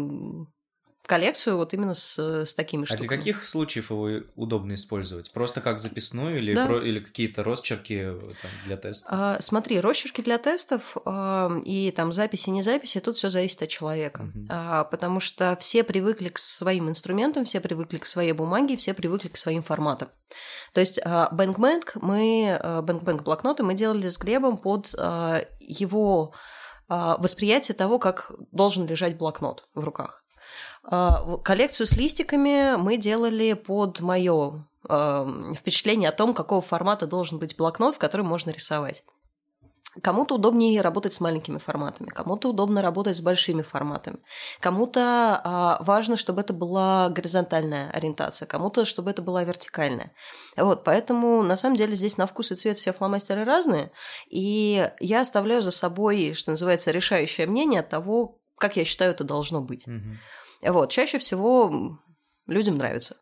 коллекцию вот именно с, с такими штуками. А для каких случаев его удобно использовать? Просто как записную или, да. про, или какие-то росчерки там, для тестов? А, смотри, росчерки для тестов а, и там записи, не записи, тут все зависит от человека. Угу. А, потому что все привыкли к своим инструментам, все привыкли к своей бумаге, все привыкли к своим форматам. То есть а, бэнк-бэнк мы, а, бэнк-бэнк блокноты мы делали с Глебом под а, его а, восприятие того, как должен лежать блокнот в руках. Коллекцию с листиками мы делали под мое э, впечатление о том, какого формата должен быть блокнот, в котором можно рисовать. Кому-то удобнее работать с маленькими форматами, кому-то удобно работать с большими форматами, кому-то а, важно, чтобы это была горизонтальная ориентация, кому-то, чтобы это была вертикальная. Вот, поэтому, на самом деле, здесь на вкус и цвет все фломастеры разные, и я оставляю за собой, что называется, решающее мнение от того, как я считаю, это должно быть. Угу. Вот, чаще всего людям нравится.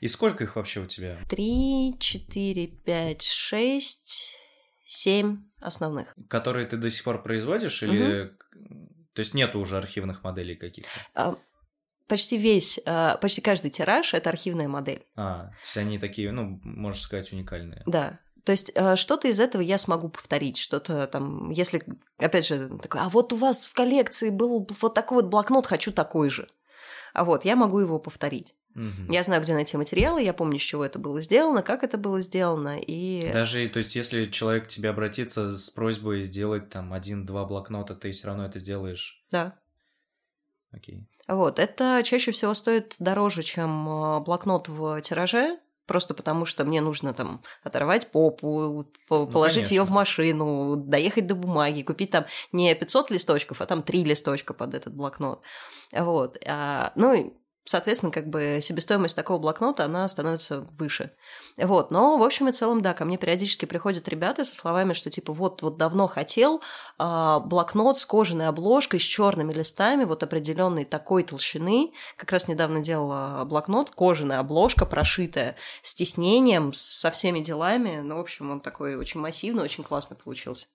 И сколько их вообще у тебя? Три, четыре, пять, шесть... Семь основных. Которые ты до сих пор производишь? Или... Угу. То есть нету уже архивных моделей каких-то? А, почти весь, а, почти каждый тираж – это архивная модель. А, то есть они такие, ну, можно сказать, уникальные. Да. То есть что-то из этого я смогу повторить, что-то там, если, опять же, такой, а вот у вас в коллекции был вот такой вот блокнот, хочу такой же. А вот, я могу его повторить. Угу. Я знаю, где найти материалы, я помню, с чего это было сделано, как это было сделано. И... Даже, то есть, если человек к тебе обратится с просьбой сделать там один-два блокнота, ты все равно это сделаешь? Да. Окей. Вот, это чаще всего стоит дороже, чем блокнот в тираже, просто потому что мне нужно там оторвать попу, положить ну, ее в машину, доехать до бумаги, купить там не пятьсот листочков, а там три листочка под этот блокнот. Вот, а, ну и... Соответственно, как бы себестоимость такого блокнота, она становится выше. Вот, но в общем и целом, да, ко мне периодически приходят ребята со словами, что типа вот, вот давно хотел э, блокнот с кожаной обложкой, с черными листами, вот определенной такой толщины. Как раз недавно делала блокнот, кожаная обложка, прошитая, с тиснением, со всеми делами. Ну, в общем, он такой очень массивный, очень классно получился.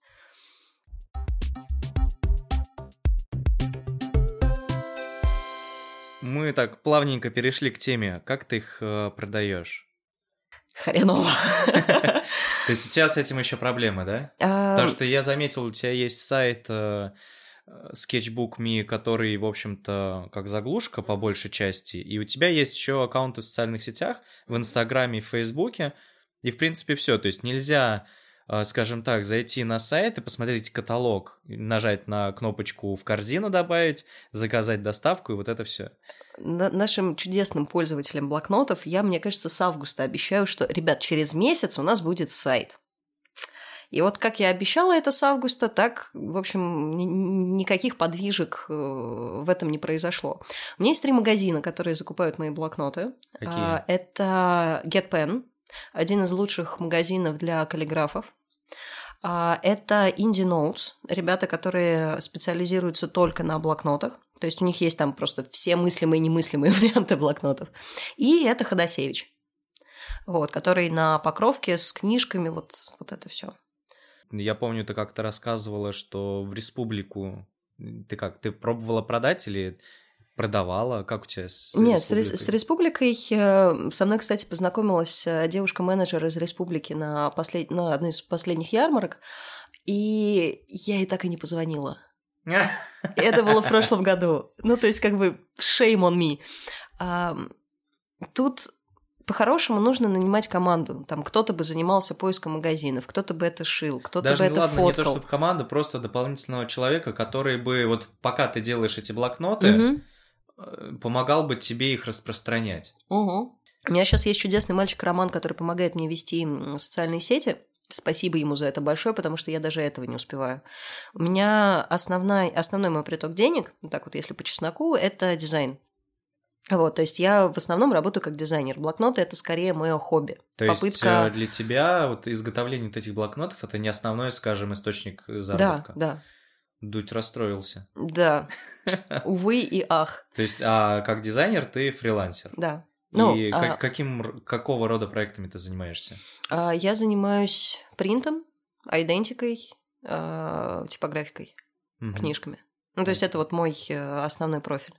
Мы так плавненько перешли к теме. Как ты их э, продаешь? Хреново. То есть у тебя с этим еще проблемы, да? Потому что я заметил, у тебя есть сайт Sketchbook.me, который, в общем-то, как заглушка по большей части. И у тебя есть еще аккаунты в социальных сетях, в Инстаграме и в Фейсбуке. И, в принципе, все. То есть нельзя, скажем так, зайти на сайт и посмотреть каталог, нажать на кнопочку «В корзину добавить», заказать доставку и вот это все. Нашим чудесным пользователям блокнотов я, мне кажется, с августа обещаю, что, ребят, через месяц у нас будет сайт. И вот как я обещала это с августа, так, в общем, ни- никаких подвижек в этом не произошло. У меня есть три магазина, которые закупают мои блокноты. Какие? Это GetPen, один из лучших магазинов для каллиграфов. Это Indie Notes, ребята, которые специализируются только на блокнотах. То есть у них есть там просто все мыслимые и немыслимые варианты блокнотов. И это Ходосевич, вот, который на покровке с книжками, вот, вот это все. Я помню, ты как-то рассказывала, что в республику... Ты как, ты пробовала продать или... Продавала? Как у тебя с Нет, республикой? с республикой... Со мной, кстати, познакомилась девушка-менеджер из республики на, послед... на одной из последних ярмарок, и я ей так и не позвонила. Это было в прошлом году. Ну, то есть, как бы, shame on me. Тут... По-хорошему нужно нанимать команду. Там кто-то бы занимался поиском магазинов, кто-то бы это шил, кто-то Даже, бы это ладно, фоткал. Даже, ладно, не то, чтобы команда, просто дополнительного человека, который бы, вот пока ты делаешь эти блокноты, угу. помогал бы тебе их распространять. Угу. У меня сейчас есть чудесный мальчик Роман, который помогает мне вести социальные сети. Спасибо ему за это большое, потому что я даже этого не успеваю. У меня основной, основной мой приток денег, так вот если по чесноку, это дизайн. Вот, то есть я в основном работаю как дизайнер. Блокноты – это скорее мое хобби. То Попытка... есть для тебя вот изготовление вот этих блокнотов – это не основной, скажем, источник заработка? Да, да. Дудь расстроился. Да, увы и ах. То есть, а как дизайнер ты фрилансер? Да. Ну, и а... каким, какого рода проектами ты занимаешься? Я занимаюсь принтом, айдентикой, типографикой, угу. книжками. Ну, то есть это вот мой основной профиль.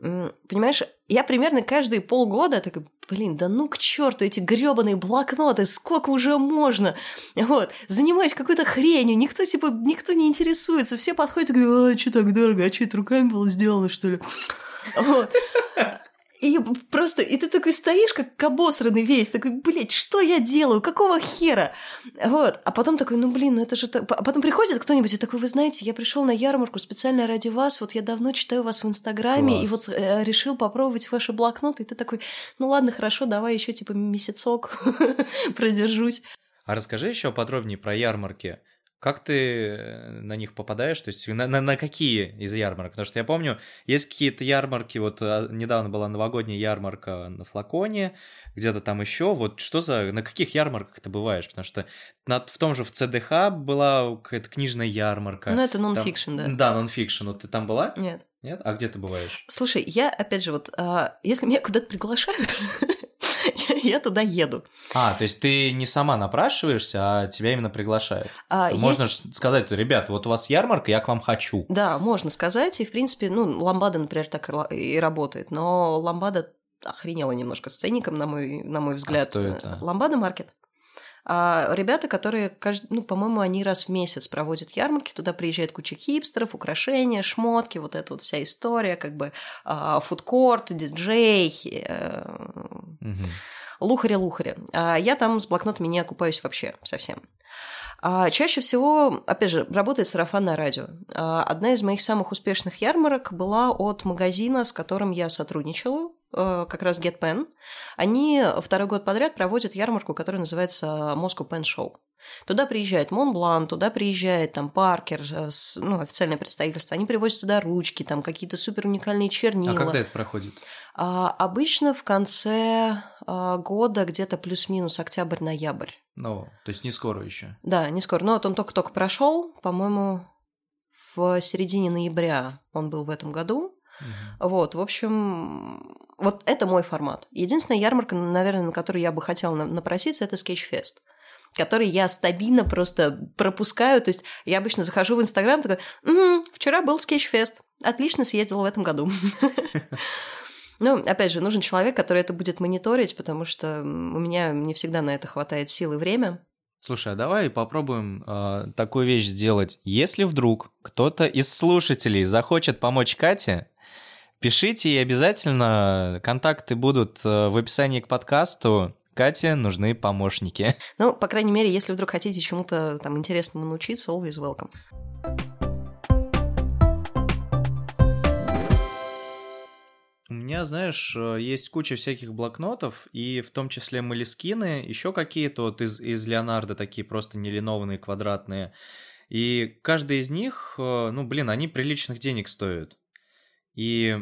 Понимаешь, я примерно каждые полгода такая, блин, да ну к черту эти грёбаные блокноты, сколько уже можно? Вот, занимаюсь какой-то хренью, никто типа, никто не интересуется, все подходят и говорят, а что так дорого, а что это руками было сделано, что ли? Вот. И просто, и ты такой стоишь, как обосранный весь, такой, блядь, что я делаю, какого хера? Вот, а потом такой, ну, блин, ну это же... Так... А потом приходит кто-нибудь и такой, вы знаете, я пришел на ярмарку специально ради вас, вот я давно читаю вас в Инстаграме, Класс. И вот э, решил попробовать ваши блокноты, и ты такой, ну ладно, хорошо, давай еще типа месяцок продержусь. А расскажи еще подробнее про ярмарки. Как ты на них попадаешь? То есть на, на, на какие из ярмарок? Потому что я помню, есть какие-то ярмарки, вот недавно была новогодняя ярмарка на Флаконе, где-то там еще. Вот что за... На каких ярмарках ты бываешь? Потому что на, в том же в ЦДХ была какая-то книжная ярмарка. Ну, это нонфикшн, да. Да, нонфикшн. Вот ты там была? Нет. Нет? А где ты бываешь? Слушай, я, опять же, вот, если меня куда-то приглашают... Я туда еду. А, то есть ты не сама напрашиваешься, а тебя именно приглашают. А, можно есть... сказать, ребят, вот у вас ярмарка, я к вам хочу. Да, можно сказать. И, в принципе, ну, Ламбада, например, так и работает. Но Ламбада охренела немножко с ценником, на мой, на мой взгляд. А что это? Ламбада маркет. А ребята, которые, ну, по-моему, они раз в месяц проводят ярмарки, туда приезжает куча хипстеров, украшения, шмотки, вот эта вот вся история, как бы фудкорт, диджей, лухари-лухари. Я там с блокнотами не окупаюсь вообще совсем. Чаще всего, опять же, работает сарафанное радио. Одна из моих самых успешных ярмарок была от магазина, с которым я сотрудничала, как раз GetPen. Они второй год подряд проводят ярмарку, которая называется Moscow Pen Show. Туда приезжает Монблан, туда приезжает там Паркер, ну, официальное представительство. Они привозят туда ручки, там какие-то супер уникальные чернила. А когда это проходит? А, обычно в конце года где-то плюс-минус октябрь-ноябрь. Ну, то есть не скоро еще. Да, не скоро. Но вот он только-только прошел, по-моему, в середине ноября он был в этом году. Угу. Вот, в общем, вот это мой формат. Единственная ярмарка, наверное, на которую я бы хотела напроситься, это скетчфест, который я стабильно просто пропускаю. То есть я обычно захожу в Инстаграм, такой, м-м, вчера был скетчфест, отлично съездила в этом году. Ну, опять же, нужен человек, который это будет мониторить, потому что у меня не всегда на это хватает сил и время. Слушай, а давай попробуем э, такую вещь сделать. Если вдруг кто-то из слушателей захочет помочь Кате, пишите, и обязательно контакты будут в описании к подкасту. Кате нужны помощники. Ну, по крайней мере, если вдруг хотите чему-то там интересному научиться, always welcome. У меня, знаешь, есть куча всяких блокнотов, и в том числе молескины, еще какие-то вот из, из Леонардо, такие просто нелинованные, квадратные. И каждый из них, ну, блин, они приличных денег стоят. И...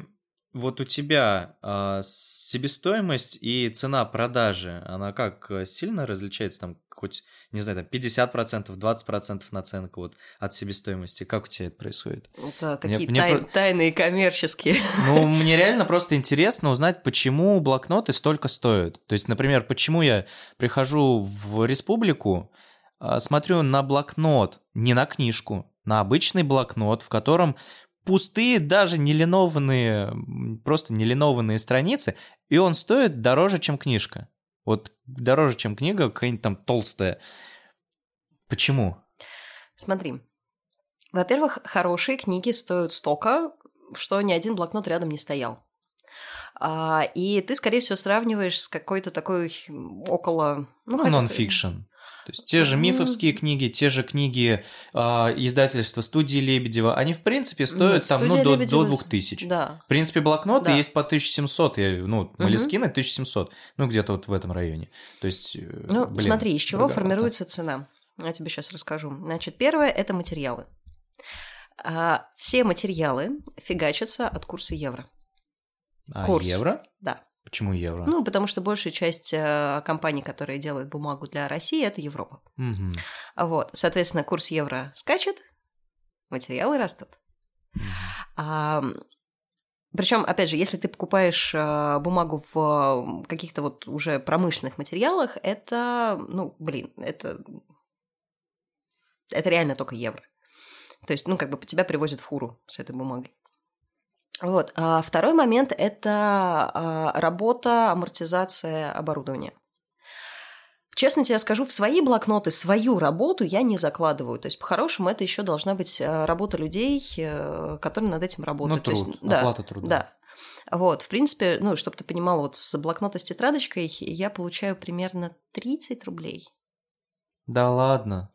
Вот у тебя э, себестоимость и цена продажи, она как сильно различается, там, хоть, не знаю, там пятьдесят процентов, двадцать процентов наценка вот, от себестоимости? Как у тебя это происходит? Это мне, такие мне тай, про... тайные коммерческие. Ну, мне реально просто интересно узнать, почему блокноты столько стоят. То есть, например, почему я прихожу в республику, э, смотрю на блокнот, не на книжку, на обычный блокнот, в котором... пустые, даже не линованные, просто не линованные страницы, и он стоит дороже, чем книжка. Вот дороже, чем книга, какая-нибудь там толстая. Почему? Смотри. Во-первых, хорошие книги стоят столько, что ни один блокнот рядом не стоял. И ты, скорее всего, сравниваешь с какой-то такой около... Ну, ну нон-фикшн. То есть те же мифовские книги, те же книги э, издательства студии Лебедева, они, в принципе, стоят Нет, там ну, до, до двух тысяч. Да. В принципе, блокноты да. есть по тысяча семьсот, я, ну, Молескины угу. тысяча семьсот, ну, где-то вот в этом районе. То есть, ну, блин, смотри, из чего формируется цена. Я тебе сейчас расскажу. Значит, первое – это материалы. Все материалы фигачатся от курса евро. А Курс. евро? Да. Почему евро? Ну, потому что большая часть э, компаний, которые делают бумагу для России, это Европа. Угу. Вот, соответственно, курс евро скачет, материалы растут. Угу. А, причем, опять же, если ты покупаешь э, бумагу в э, каких-то вот уже промышленных материалах, это, ну, блин, это, это реально только евро. То есть, ну, как бы тебя привозят в фуру с этой бумагой. Вот. А второй момент – это работа, амортизация оборудования. Честно тебе скажу, в свои блокноты свою работу я не закладываю. То есть, по-хорошему, это еще должна быть работа людей, которые над этим работают. Ну, труд, то есть, оплата да, труда. Да. Вот, в принципе, ну, чтобы ты понимал, вот с блокнота с тетрадочкой я получаю примерно тридцать рублей. Да ладно?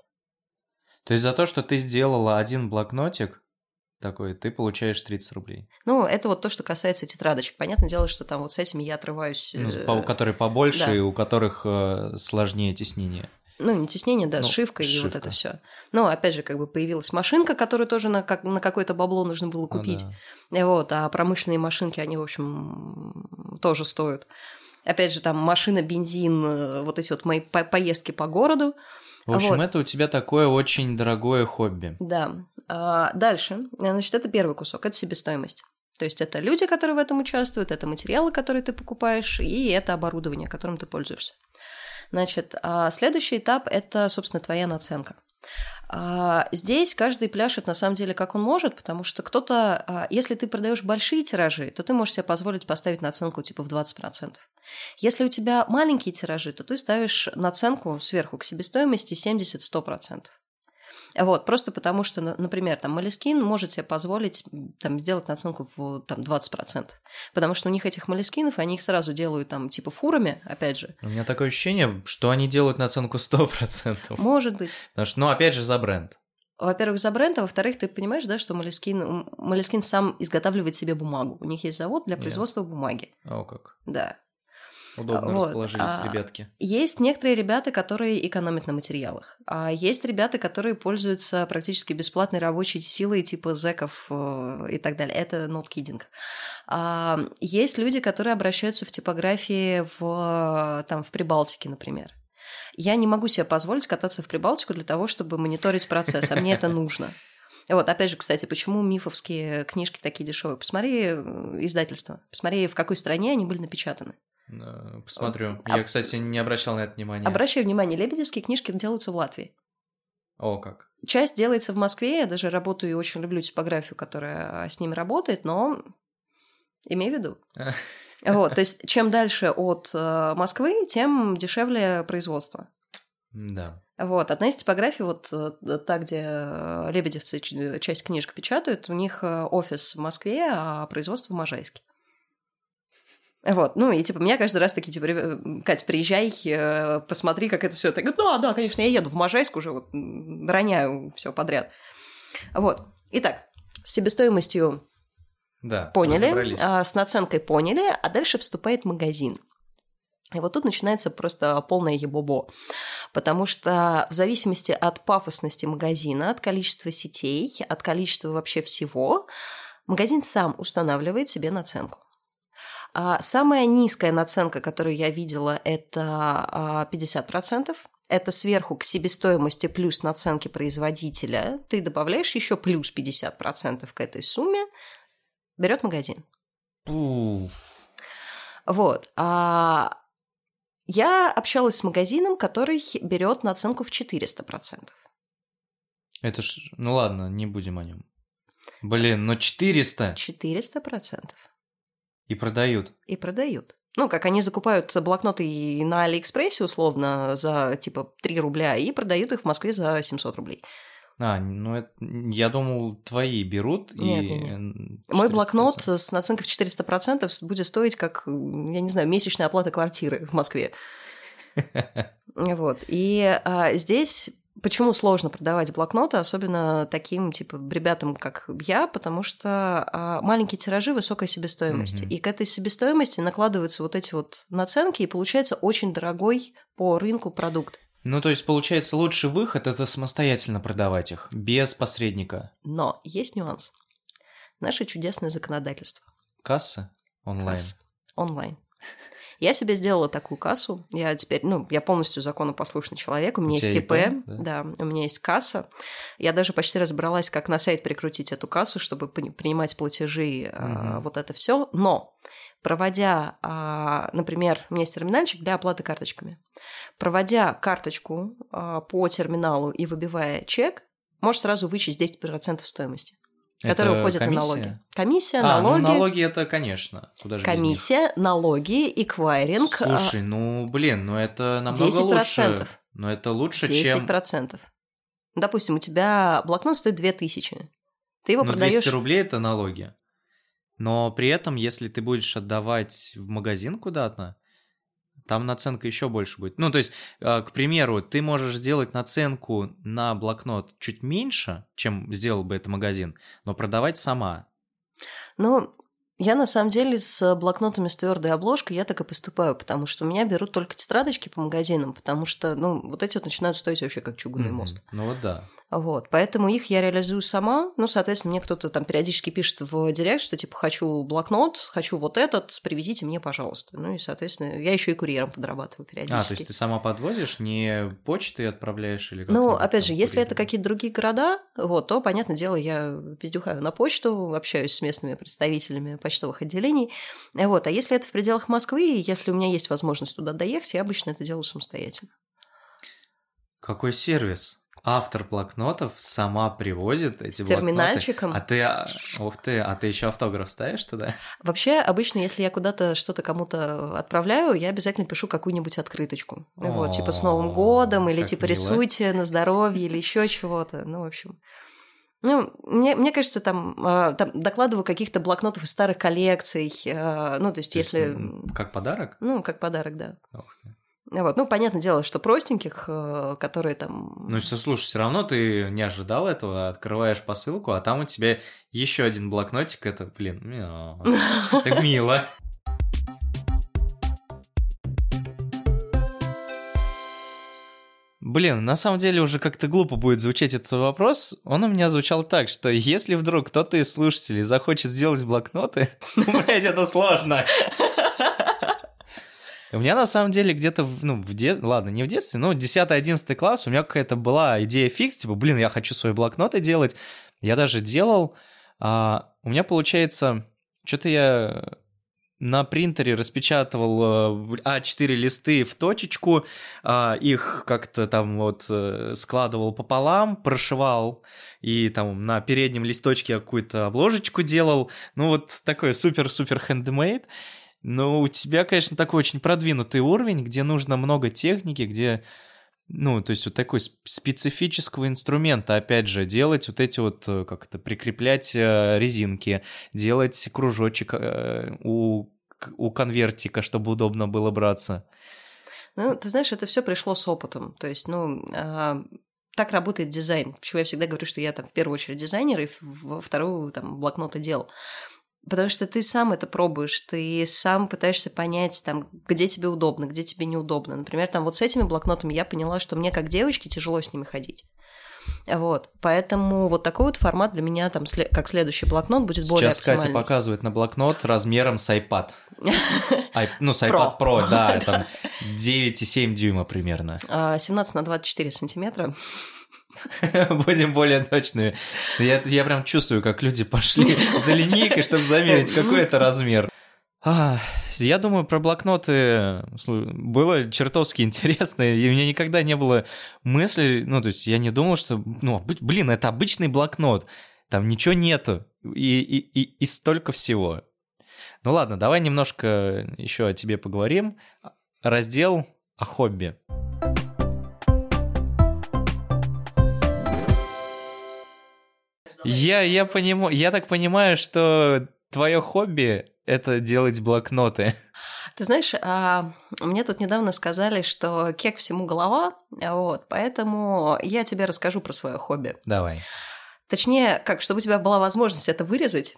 То есть, за то, что ты сделала один блокнотик, такой, ты получаешь тридцать рублей. Ну, это вот то, что касается тетрадочек. Понятное дело, что там вот с этими я отрываюсь... Ну, у которых побольше да. и у которых сложнее теснение. Ну, не теснение, да, ну, сшивка, сшивка и вот это все. Но, опять же, как бы появилась машинка, которую тоже на, как, на какое-то бабло нужно было купить. А, да. Вот, а промышленные машинки, они, в общем, тоже стоят. Опять же, там машина, бензин, вот эти вот мои по- поездки по городу. В общем, вот. Это у тебя такое очень дорогое хобби. Да. А, дальше. Значит, это первый кусок, это себестоимость. То есть, это люди, которые в этом участвуют, это материалы, которые ты покупаешь, и это оборудование, которым ты пользуешься. Значит, следующий этап – это, собственно, твоя наценка. Здесь каждый пляшет, на самом деле, как он может, потому что кто-то… Если ты продаешь большие тиражи, то ты можешь себе позволить поставить наценку типа в двадцать процентов. Если у тебя маленькие тиражи, то ты ставишь наценку сверху к себестоимости семьдесят-сто процентов. Вот, просто потому что, например, там Måneskin может себе позволить там, сделать наценку в там, двадцать процентов, потому что у них этих Måneskin'ов, они их сразу делают там типа фурами, опять же. У меня такое ощущение, что они делают наценку сто процентов. Может быть. Потому что, ну, опять же, за бренд. Во-первых, за бренд, а во-вторых, ты понимаешь, да, что Måneskin, Måneskin сам изготавливает себе бумагу. У них есть завод для производства yeah. бумаги. О, как. Да. Удобно вот. Расположились а, ребятки. Есть некоторые ребята, которые экономят на материалах. А есть ребята, которые пользуются практически бесплатной рабочей силой типа зэков и так далее. Это ноткидинг. А, есть люди, которые обращаются в типографии в, там, в Прибалтике, например. Я не могу себе позволить кататься в Прибалтику для того, чтобы мониторить процесс, а мне это нужно. Вот, опять же, кстати, почему мифовские книжки такие дешевые? Посмотри издательство, посмотри, в какой стране они были напечатаны. Посмотрю. Я, кстати, не обращал на это внимания. Обращаю внимание, лебедевские книжки делаются в Латвии. О, как. Часть делается в Москве, я даже работаю и очень люблю типографию, которая с ними работает, но имей в виду. Вот, то есть, чем дальше от Москвы, тем дешевле производство. Да. Вот, одна из типографий, вот та, где лебедевцы часть книжек печатают, у них офис в Москве, а производство в Можайске. Вот, ну и типа меня каждый раз такие, типа, Кать, приезжай, посмотри, как это все. Я говорю, да, да, конечно, я еду в Можайск уже, вот, роняю все подряд. Вот, итак, с себестоимостью да, поняли, а с наценкой поняли, а дальше вступает магазин. И вот тут начинается просто полное ебобо, потому что в зависимости от пафосности магазина, от количества сетей, от количества вообще всего, магазин сам устанавливает себе наценку. Самая низкая наценка, которую я видела, это пятьдесят процентов. Это сверху к себестоимости плюс наценки производителя. Ты добавляешь еще плюс пятьдесят процентов к этой сумме, берет магазин. Пуф. Вот. Я общалась с магазином, который берет наценку в четыреста процентов. Это ж... Ну ладно, не будем о нем. Блин, но четыреста? четыреста процентов. И продают. И продают. Ну, как они закупают блокноты на Алиэкспрессе, условно, за, типа, три рубля, и продают их в Москве за семьсот рублей. А, ну, это, я думал, твои берут. Нет, и... нет, нет. Мой блокнот с наценкой в четыреста процентов будет стоить, как, я не знаю, месячная оплата квартиры в Москве. Вот. И а, здесь... Почему сложно продавать блокноты, особенно таким, типа, ребятам, как я, потому что а, маленькие тиражи, высокая себестоимость. Mm-hmm. И к этой себестоимости накладываются вот эти вот наценки, и получается очень дорогой по рынку продукт. Ну, то есть, получается, лучший выход – это самостоятельно продавать их, без посредника. Но есть нюанс. Наше чудесное законодательство. Касса онлайн. Касса онлайн. Я себе сделала такую кассу, я теперь, ну, я полностью законопослушный человек, у меня есть ИП, да? Да, у меня есть касса, я даже почти разобралась, как на сайт прикрутить эту кассу, чтобы принимать платежи, mm-hmm. э, вот это все, но проводя, э, например, у меня есть терминальчик для оплаты карточками, проводя карточку э, по терминалу и выбивая чек, можешь сразу вычесть десять процентов стоимости. Которые это уходят комиссия? На налоги. Комиссия, а, налоги. Ну, налоги это, конечно. Куда же комиссия, налоги, эквайринг. Слушай, ну блин, ну это намного десять процентов. Лучше. Но это лучше, десять процентов. Чем. десять процентов. Допустим, у тебя блокнот стоит две тысячи. Ты его ну, продаешь. двести рублей это налоги. Но при этом, если ты будешь отдавать в магазин куда-то, там наценка еще больше будет. Ну, то есть, к примеру, ты можешь сделать наценку на блокнот чуть меньше, чем сделал бы это магазин, но продавать сама. Ну, Я, на самом деле, с блокнотами с твердой обложкой я так и поступаю, потому что у меня берут только тетрадочки по магазинам, потому что, ну, вот эти вот начинают стоить вообще как чугунный mm-hmm. мост. Ну вот да. Вот, поэтому их я реализую сама, ну, соответственно, мне кто-то там периодически пишет в директ, что, типа, хочу блокнот, хочу вот этот, привезите мне, пожалуйста. Ну и, соответственно, я еще и курьером подрабатываю периодически. А, то есть ты сама подвозишь, не почтой отправляешь или как-то? Ну, опять же, если это какие-то другие города, вот, то, понятное дело, я пиздюхаю на почту, общаюсь с местными представителями почтовых отделений. Вот. А если это в пределах Москвы, и если у меня есть возможность туда доехать, я обычно это делаю самостоятельно. Какой сервис? Автор блокнотов сама привозит эти с блокноты. С терминальчиком. А ты, ух ты, а ты еще автограф ставишь туда? Вообще, обычно, если я куда-то что-то кому-то отправляю, я обязательно пишу какую-нибудь открыточку. О, вот, типа с Новым годом, или типа мило. Рисуйте на здоровье, или еще чего-то. Ну, в общем... Ну, мне, мне кажется, там, там докладываю каких-то блокнотов из старых коллекций. Ну, то есть, то если... Есть, как подарок? Ну, как подарок, да. Ох ты. Вот. Ну, понятное дело, что простеньких, которые там... Ну, слушай, все равно ты не ожидал этого, открываешь посылку, а там у тебя еще один блокнотик. Это, блин, так мило. Блин, на самом деле уже как-то глупо будет звучать этот вопрос. Он у меня звучал так, что если вдруг кто-то из слушателей захочет сделать блокноты... Ну, блядь, это сложно. У меня на самом деле где-то, ну, в детстве, ладно, не в детстве, но десятый-одиннадцатый класс у меня какая-то была идея фикс, типа, блин, я хочу свои блокноты делать. Я даже делал. А, у меня, получается, что-то я... на принтере распечатывал а четыре листы в точечку, их как-то там вот складывал пополам, прошивал, и там на переднем листочке какую-то обложечку делал. Ну, вот такой супер-супер хендмейд. Но у тебя, конечно, такой очень продвинутый уровень, где нужно много техники, где, ну, то есть вот такой специфического инструмента, опять же, делать вот эти вот, как-то прикреплять резинки, делать кружочек у, у конвертика, чтобы удобно было браться. Ну, ты знаешь, это все пришло с опытом, то есть, ну... А... Так работает дизайн. Почему я всегда говорю, что я там в первую очередь дизайнер и во вторую там блокноты делал. Потому что ты сам это пробуешь, ты сам пытаешься понять, там, где тебе удобно, где тебе неудобно. Например, там вот с этими блокнотами я поняла, что мне как девочке тяжело с ними ходить. Вот, поэтому вот такой вот формат для меня, там, как следующий блокнот, будет более оптимальный. Сейчас Катя показывает на блокнот размером с iPad. Ну, с iPad Pro, да, там девять и семь дюйма примерно. семнадцать на двадцать четыре сантиметра. Будем более точными. Я, я прям чувствую, как люди пошли за линейкой, чтобы замерить, какой это размер. А, я думаю, про блокноты было чертовски интересно, и у меня никогда не было мысли, ну, то есть я не думал, что, ну, блин, это обычный блокнот, там ничего нету, и, и, и, и столько всего. Ну ладно, давай немножко еще о тебе поговорим. Раздел о хобби. Я, я, поним... я так понимаю, что твое хобби... это делать блокноты. Ты знаешь, а, мне тут недавно сказали, что кек всему голова, вот, поэтому я тебе расскажу про свое хобби. Давай. Точнее, как, чтобы у тебя была возможность это вырезать.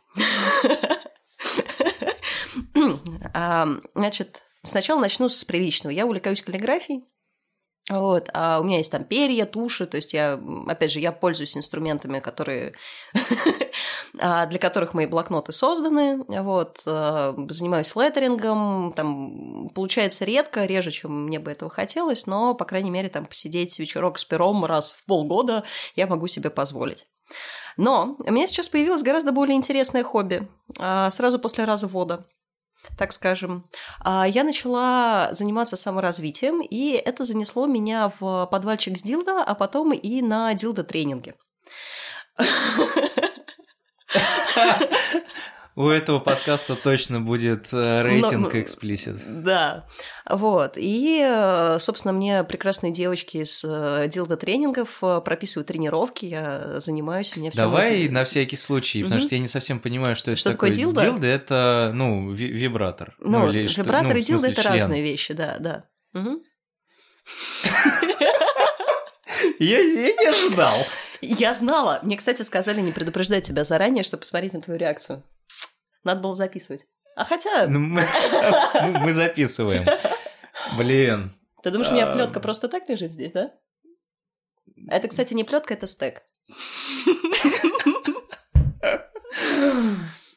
Значит, сначала начну с приличного. Я увлекаюсь каллиграфией. Вот, а у меня есть там перья, туши, то есть я, опять же, я пользуюсь инструментами, которые, для которых мои блокноты созданы, вот, занимаюсь леттерингом, там, получается редко, реже, чем мне бы этого хотелось, но, по крайней мере, там, посидеть вечерок с пером раз в полгода я могу себе позволить. Но у меня сейчас появилось гораздо более интересное хобби, сразу после развода. Так скажем, я начала заниматься саморазвитием, и это занесло меня в подвальчик с дилдо, а потом и на дилдо-тренинги. У этого подкаста точно будет рейтинг explicit. Да, вот. И, собственно, мне прекрасные девочки с дилдо-тренингов прописывают тренировки, я занимаюсь, у меня все. Давай на всякий случай, потому что я не совсем понимаю, что это такое. Что такое дилдо? Дилдо – это, ну, вибратор. Ну, вибратор и дилдо – это разные вещи, да, да. Я не ожидал. Я знала. Мне, кстати, сказали не предупреждать тебя заранее, чтобы посмотреть на твою реакцию. Надо было записывать. А хотя... Мы записываем. Блин. Ты думаешь, у меня плетка просто так лежит здесь, да? Это, кстати, не плетка, это стек.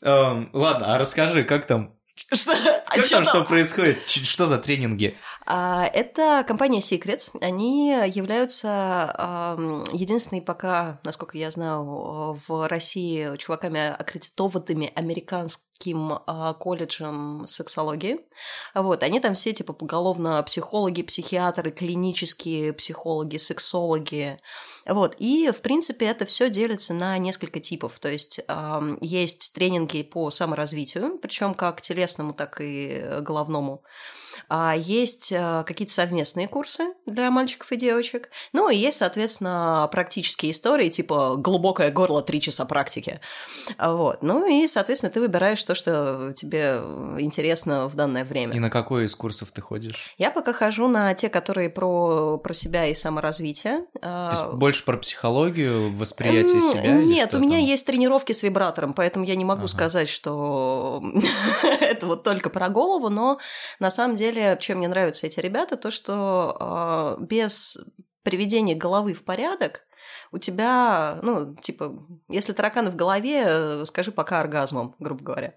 Ладно, а расскажи, как там? Что? Как а там, что происходит? Что за тренинги? Это компания Secrets. Они являются единственной пока, насколько я знаю, в России чуваками, аккредитованными американским колледжем сексологии. Вот. Они там все типа поголовно психологи, психиатры, клинические психологи, сексологи. Вот. И, в принципе, это все делится на несколько типов. То есть есть тренинги по саморазвитию, причем как телесно, так и головному. Есть какие-то совместные курсы для мальчиков и девочек. Ну и есть, соответственно, практические истории, типа глубокое горло, три часа практики. Вот. Ну и, соответственно, ты выбираешь то, что тебе интересно в данное время. И на какой из курсов ты ходишь? Я пока хожу на те, которые про, про себя и саморазвитие. То есть больше про психологию, восприятие себя? Нет, у меня есть тренировки с вибратором, поэтому я не могу сказать, что это вот только про голову, но на самом деле, чем мне нравятся эти ребята, то, что э, без приведения головы в порядок у тебя, ну, типа, если тараканы в голове, скажи пока оргазмом, грубо говоря.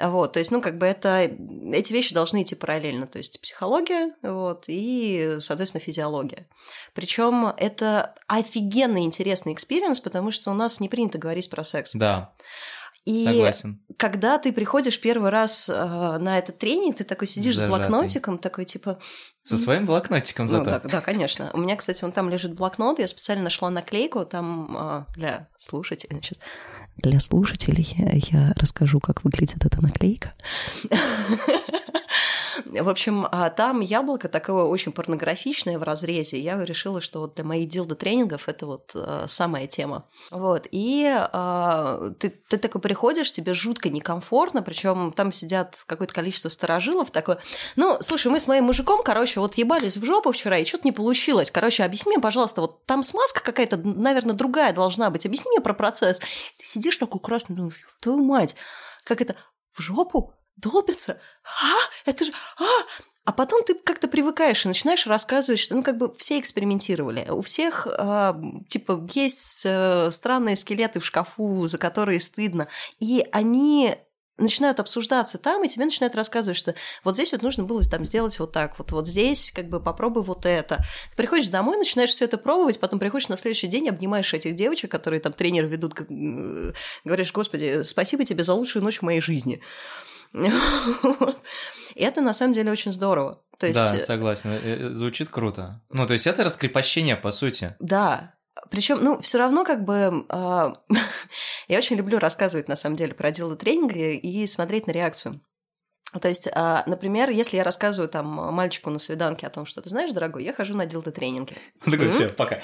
Вот, то есть, ну, как бы это, эти вещи должны идти параллельно, то есть психология, вот, и, соответственно, физиология. Причем это офигенно интересный экспириенс, потому что у нас не принято говорить про секс. Да. И согласен. Когда ты приходишь первый раз э, на этот тренинг, ты такой сидишь зажатый. С блокнотиком, такой типа... Со своим блокнотиком зато. Ну, да, да, конечно. У меня, кстати, вон там лежит блокнот, я специально нашла наклейку там э, для слушателей. Сейчас. Для слушателей я, я расскажу, как выглядит эта наклейка. В общем, там яблоко такое очень порнографичное в разрезе. Я решила, что вот для моих дилдо-тренингов это вот э, самая тема. Вот. И э, ты, ты такой приходишь, тебе жутко некомфортно, причем там сидят какое-то количество старожилов такое. Ну, слушай, мы с моим мужиком, короче, вот ебались в жопу вчера, и что-то не получилось. Короче, объясни мне, пожалуйста, вот там смазка какая-то, наверное, другая должна быть. Объясни мне про процесс. Ты сидишь такой красный, думаешь, твою мать, как это, в жопу? Долбится? А, это же... А! А потом ты как-то привыкаешь и начинаешь рассказывать, что, ну, как бы все экспериментировали. У всех, э, типа, есть э, странные скелеты в шкафу, за которые стыдно. И они начинают обсуждаться там, и тебе начинают рассказывать, что вот здесь вот нужно было там сделать вот так, вот, вот здесь как бы попробуй вот это. Ты приходишь домой, начинаешь все это пробовать, потом приходишь на следующий день, обнимаешь этих девочек, которые там тренеры ведут, как... говоришь, господи, спасибо тебе за лучшую ночь в моей жизни. И это на самом деле очень здорово. То есть... Да, согласен. Звучит круто. Ну, то есть это раскрепощение, по сути. Да. Причем, ну, все равно, как бы э, я очень люблю рассказывать на самом деле про дилдо тренинги и смотреть на реакцию. То есть, э, например, если я рассказываю там мальчику на свиданке о том, что ты знаешь, дорогой, я хожу на дилдо тренинги. Он такой, все, пока.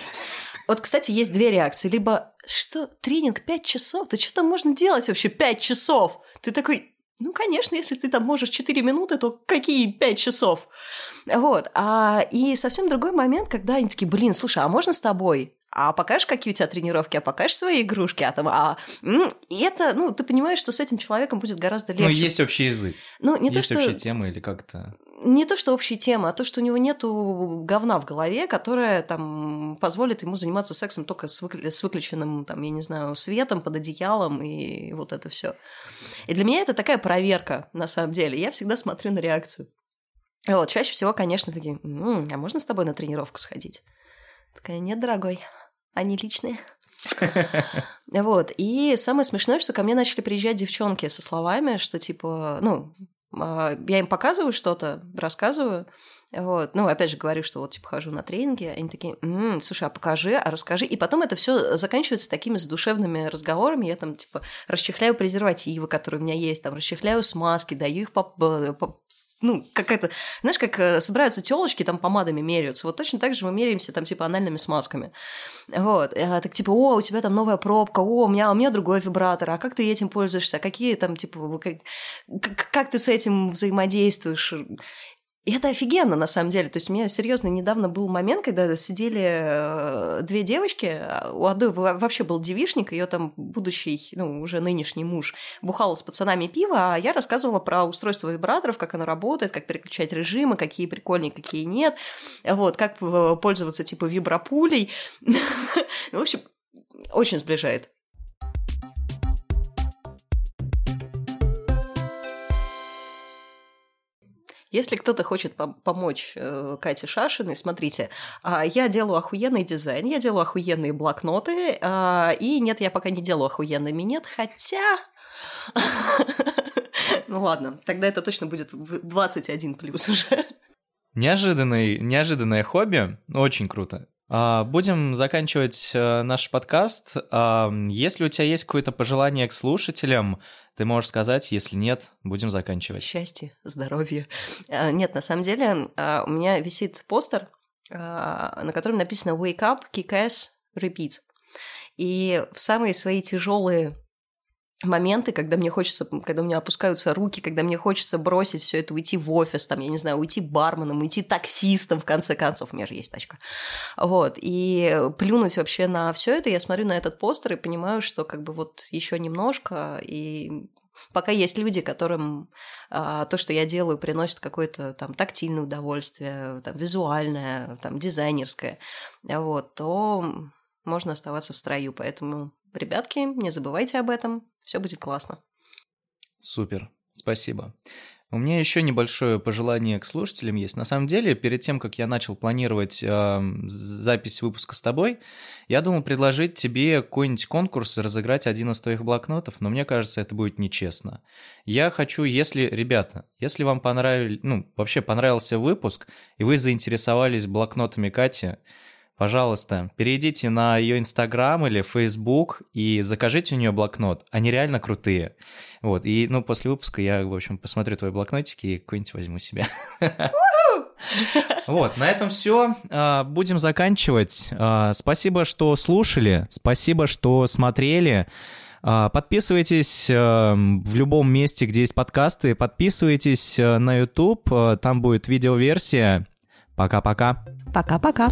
Вот, кстати, есть две реакции: либо что, тренинг пять часов? Да что там можно делать вообще пять часов? Ты такой. Ну, конечно, если ты там можешь четыре минуты, то какие пять часов? Вот. А, и совсем другой момент, когда они такие, блин, слушай, а можно с тобой? А покажешь, какие у тебя тренировки? А покажешь свои игрушки? А там, а... И это, ну, ты понимаешь, что с этим человеком будет гораздо легче. Ну, есть общий язык. Ну, не то, что... Есть общая тема или как-то... Не то, что общие темы, а то, что у него нету говна в голове, которое там позволит ему заниматься сексом только с, выкли... с выключенным, там, я не знаю, светом под одеялом и вот это все. И для меня это такая проверка, на самом деле. Я всегда смотрю на реакцию. Вот, чаще всего, конечно, такие, м-м, а можно с тобой на тренировку сходить? Такая, нет, дорогой, они личные. Вот, и самое смешное, что ко мне начали приезжать девчонки со словами, что типа, ну... Я им показываю что-то, рассказываю, вот. Ну, опять же говорю, что вот, типа, хожу на тренинги, они такие, м-м, слушай, а покажи, а расскажи, и потом это все заканчивается такими задушевными разговорами, я там, типа, расчехляю презервативы, которые у меня есть, там, расчехляю смазки, даю их по... по... Ну, какая-то... Знаешь, как собираются тёлочки, там помадами меряются. Вот точно так же мы меряемся, там, типа, анальными смазками. Вот. Так, типа, о, у тебя там новая пробка, о, у меня, у меня другой вибратор, а как ты этим пользуешься? Какие там, типа, как, как ты с этим взаимодействуешь? И это офигенно, на самом деле. То есть у меня серьезно недавно был момент, когда сидели две девочки, у одной вообще был девичник, ее там будущий, ну, уже нынешний муж бухал с пацанами пиво, а я рассказывала про устройство вибраторов, как оно работает, как переключать режимы, какие прикольные, какие нет, вот, как пользоваться типа вибропулей. В общем, очень сближает. Если кто-то хочет помочь Кате Шашиной, смотрите, я делаю охуенный дизайн, я делаю охуенные блокноты, и нет, я пока не делаю охуенный минет, хотя... Ну ладно, тогда это точно будет двадцать один плюс уже. Неожиданное хобби, очень круто. Будем заканчивать наш подкаст. Если у тебя есть какое-то пожелание к слушателям, ты можешь сказать, если нет, будем заканчивать. Счастье, здоровье. Нет, на самом деле у меня висит постер, на котором написано «Wake up, kick ass, repeat». И в самые свои тяжелые моменты, когда мне хочется, когда у меня опускаются руки, когда мне хочется бросить все это, уйти в офис, там, я не знаю, уйти барменом, уйти таксистом, в конце концов, у меня же есть тачка. Вот, и плюнуть вообще на все это, я смотрю на этот постер и понимаю, что как бы вот еще немножко, и пока есть люди, которым а, то, что я делаю, приносит какое-то там тактильное удовольствие, там, визуальное, там, дизайнерское, вот, то можно оставаться в строю, поэтому... Ребятки, не забывайте об этом, все будет классно. Супер, спасибо. У меня еще небольшое пожелание к слушателям есть. На самом деле, перед тем, как я начал планировать э, запись выпуска с тобой, я думал предложить тебе какой-нибудь конкурс и разыграть один из твоих блокнотов, но мне кажется, это будет нечестно. Я хочу, если, ребята, если вам понравились, ну, вообще понравился выпуск, и вы заинтересовались блокнотами Кати, пожалуйста, перейдите на ее Инстаграм или Фейсбук и закажите у нее блокнот. Они реально крутые. Вот. И, ну, после выпуска я, в общем, посмотрю твои блокнотики и какой-нибудь возьму себе. Вот, на этом все. Будем заканчивать. Спасибо, что слушали. Спасибо, что смотрели. Подписывайтесь в любом месте, где есть подкасты. Подписывайтесь на YouTube. Там будет видеоверсия. Пока-пока. Пока-пока.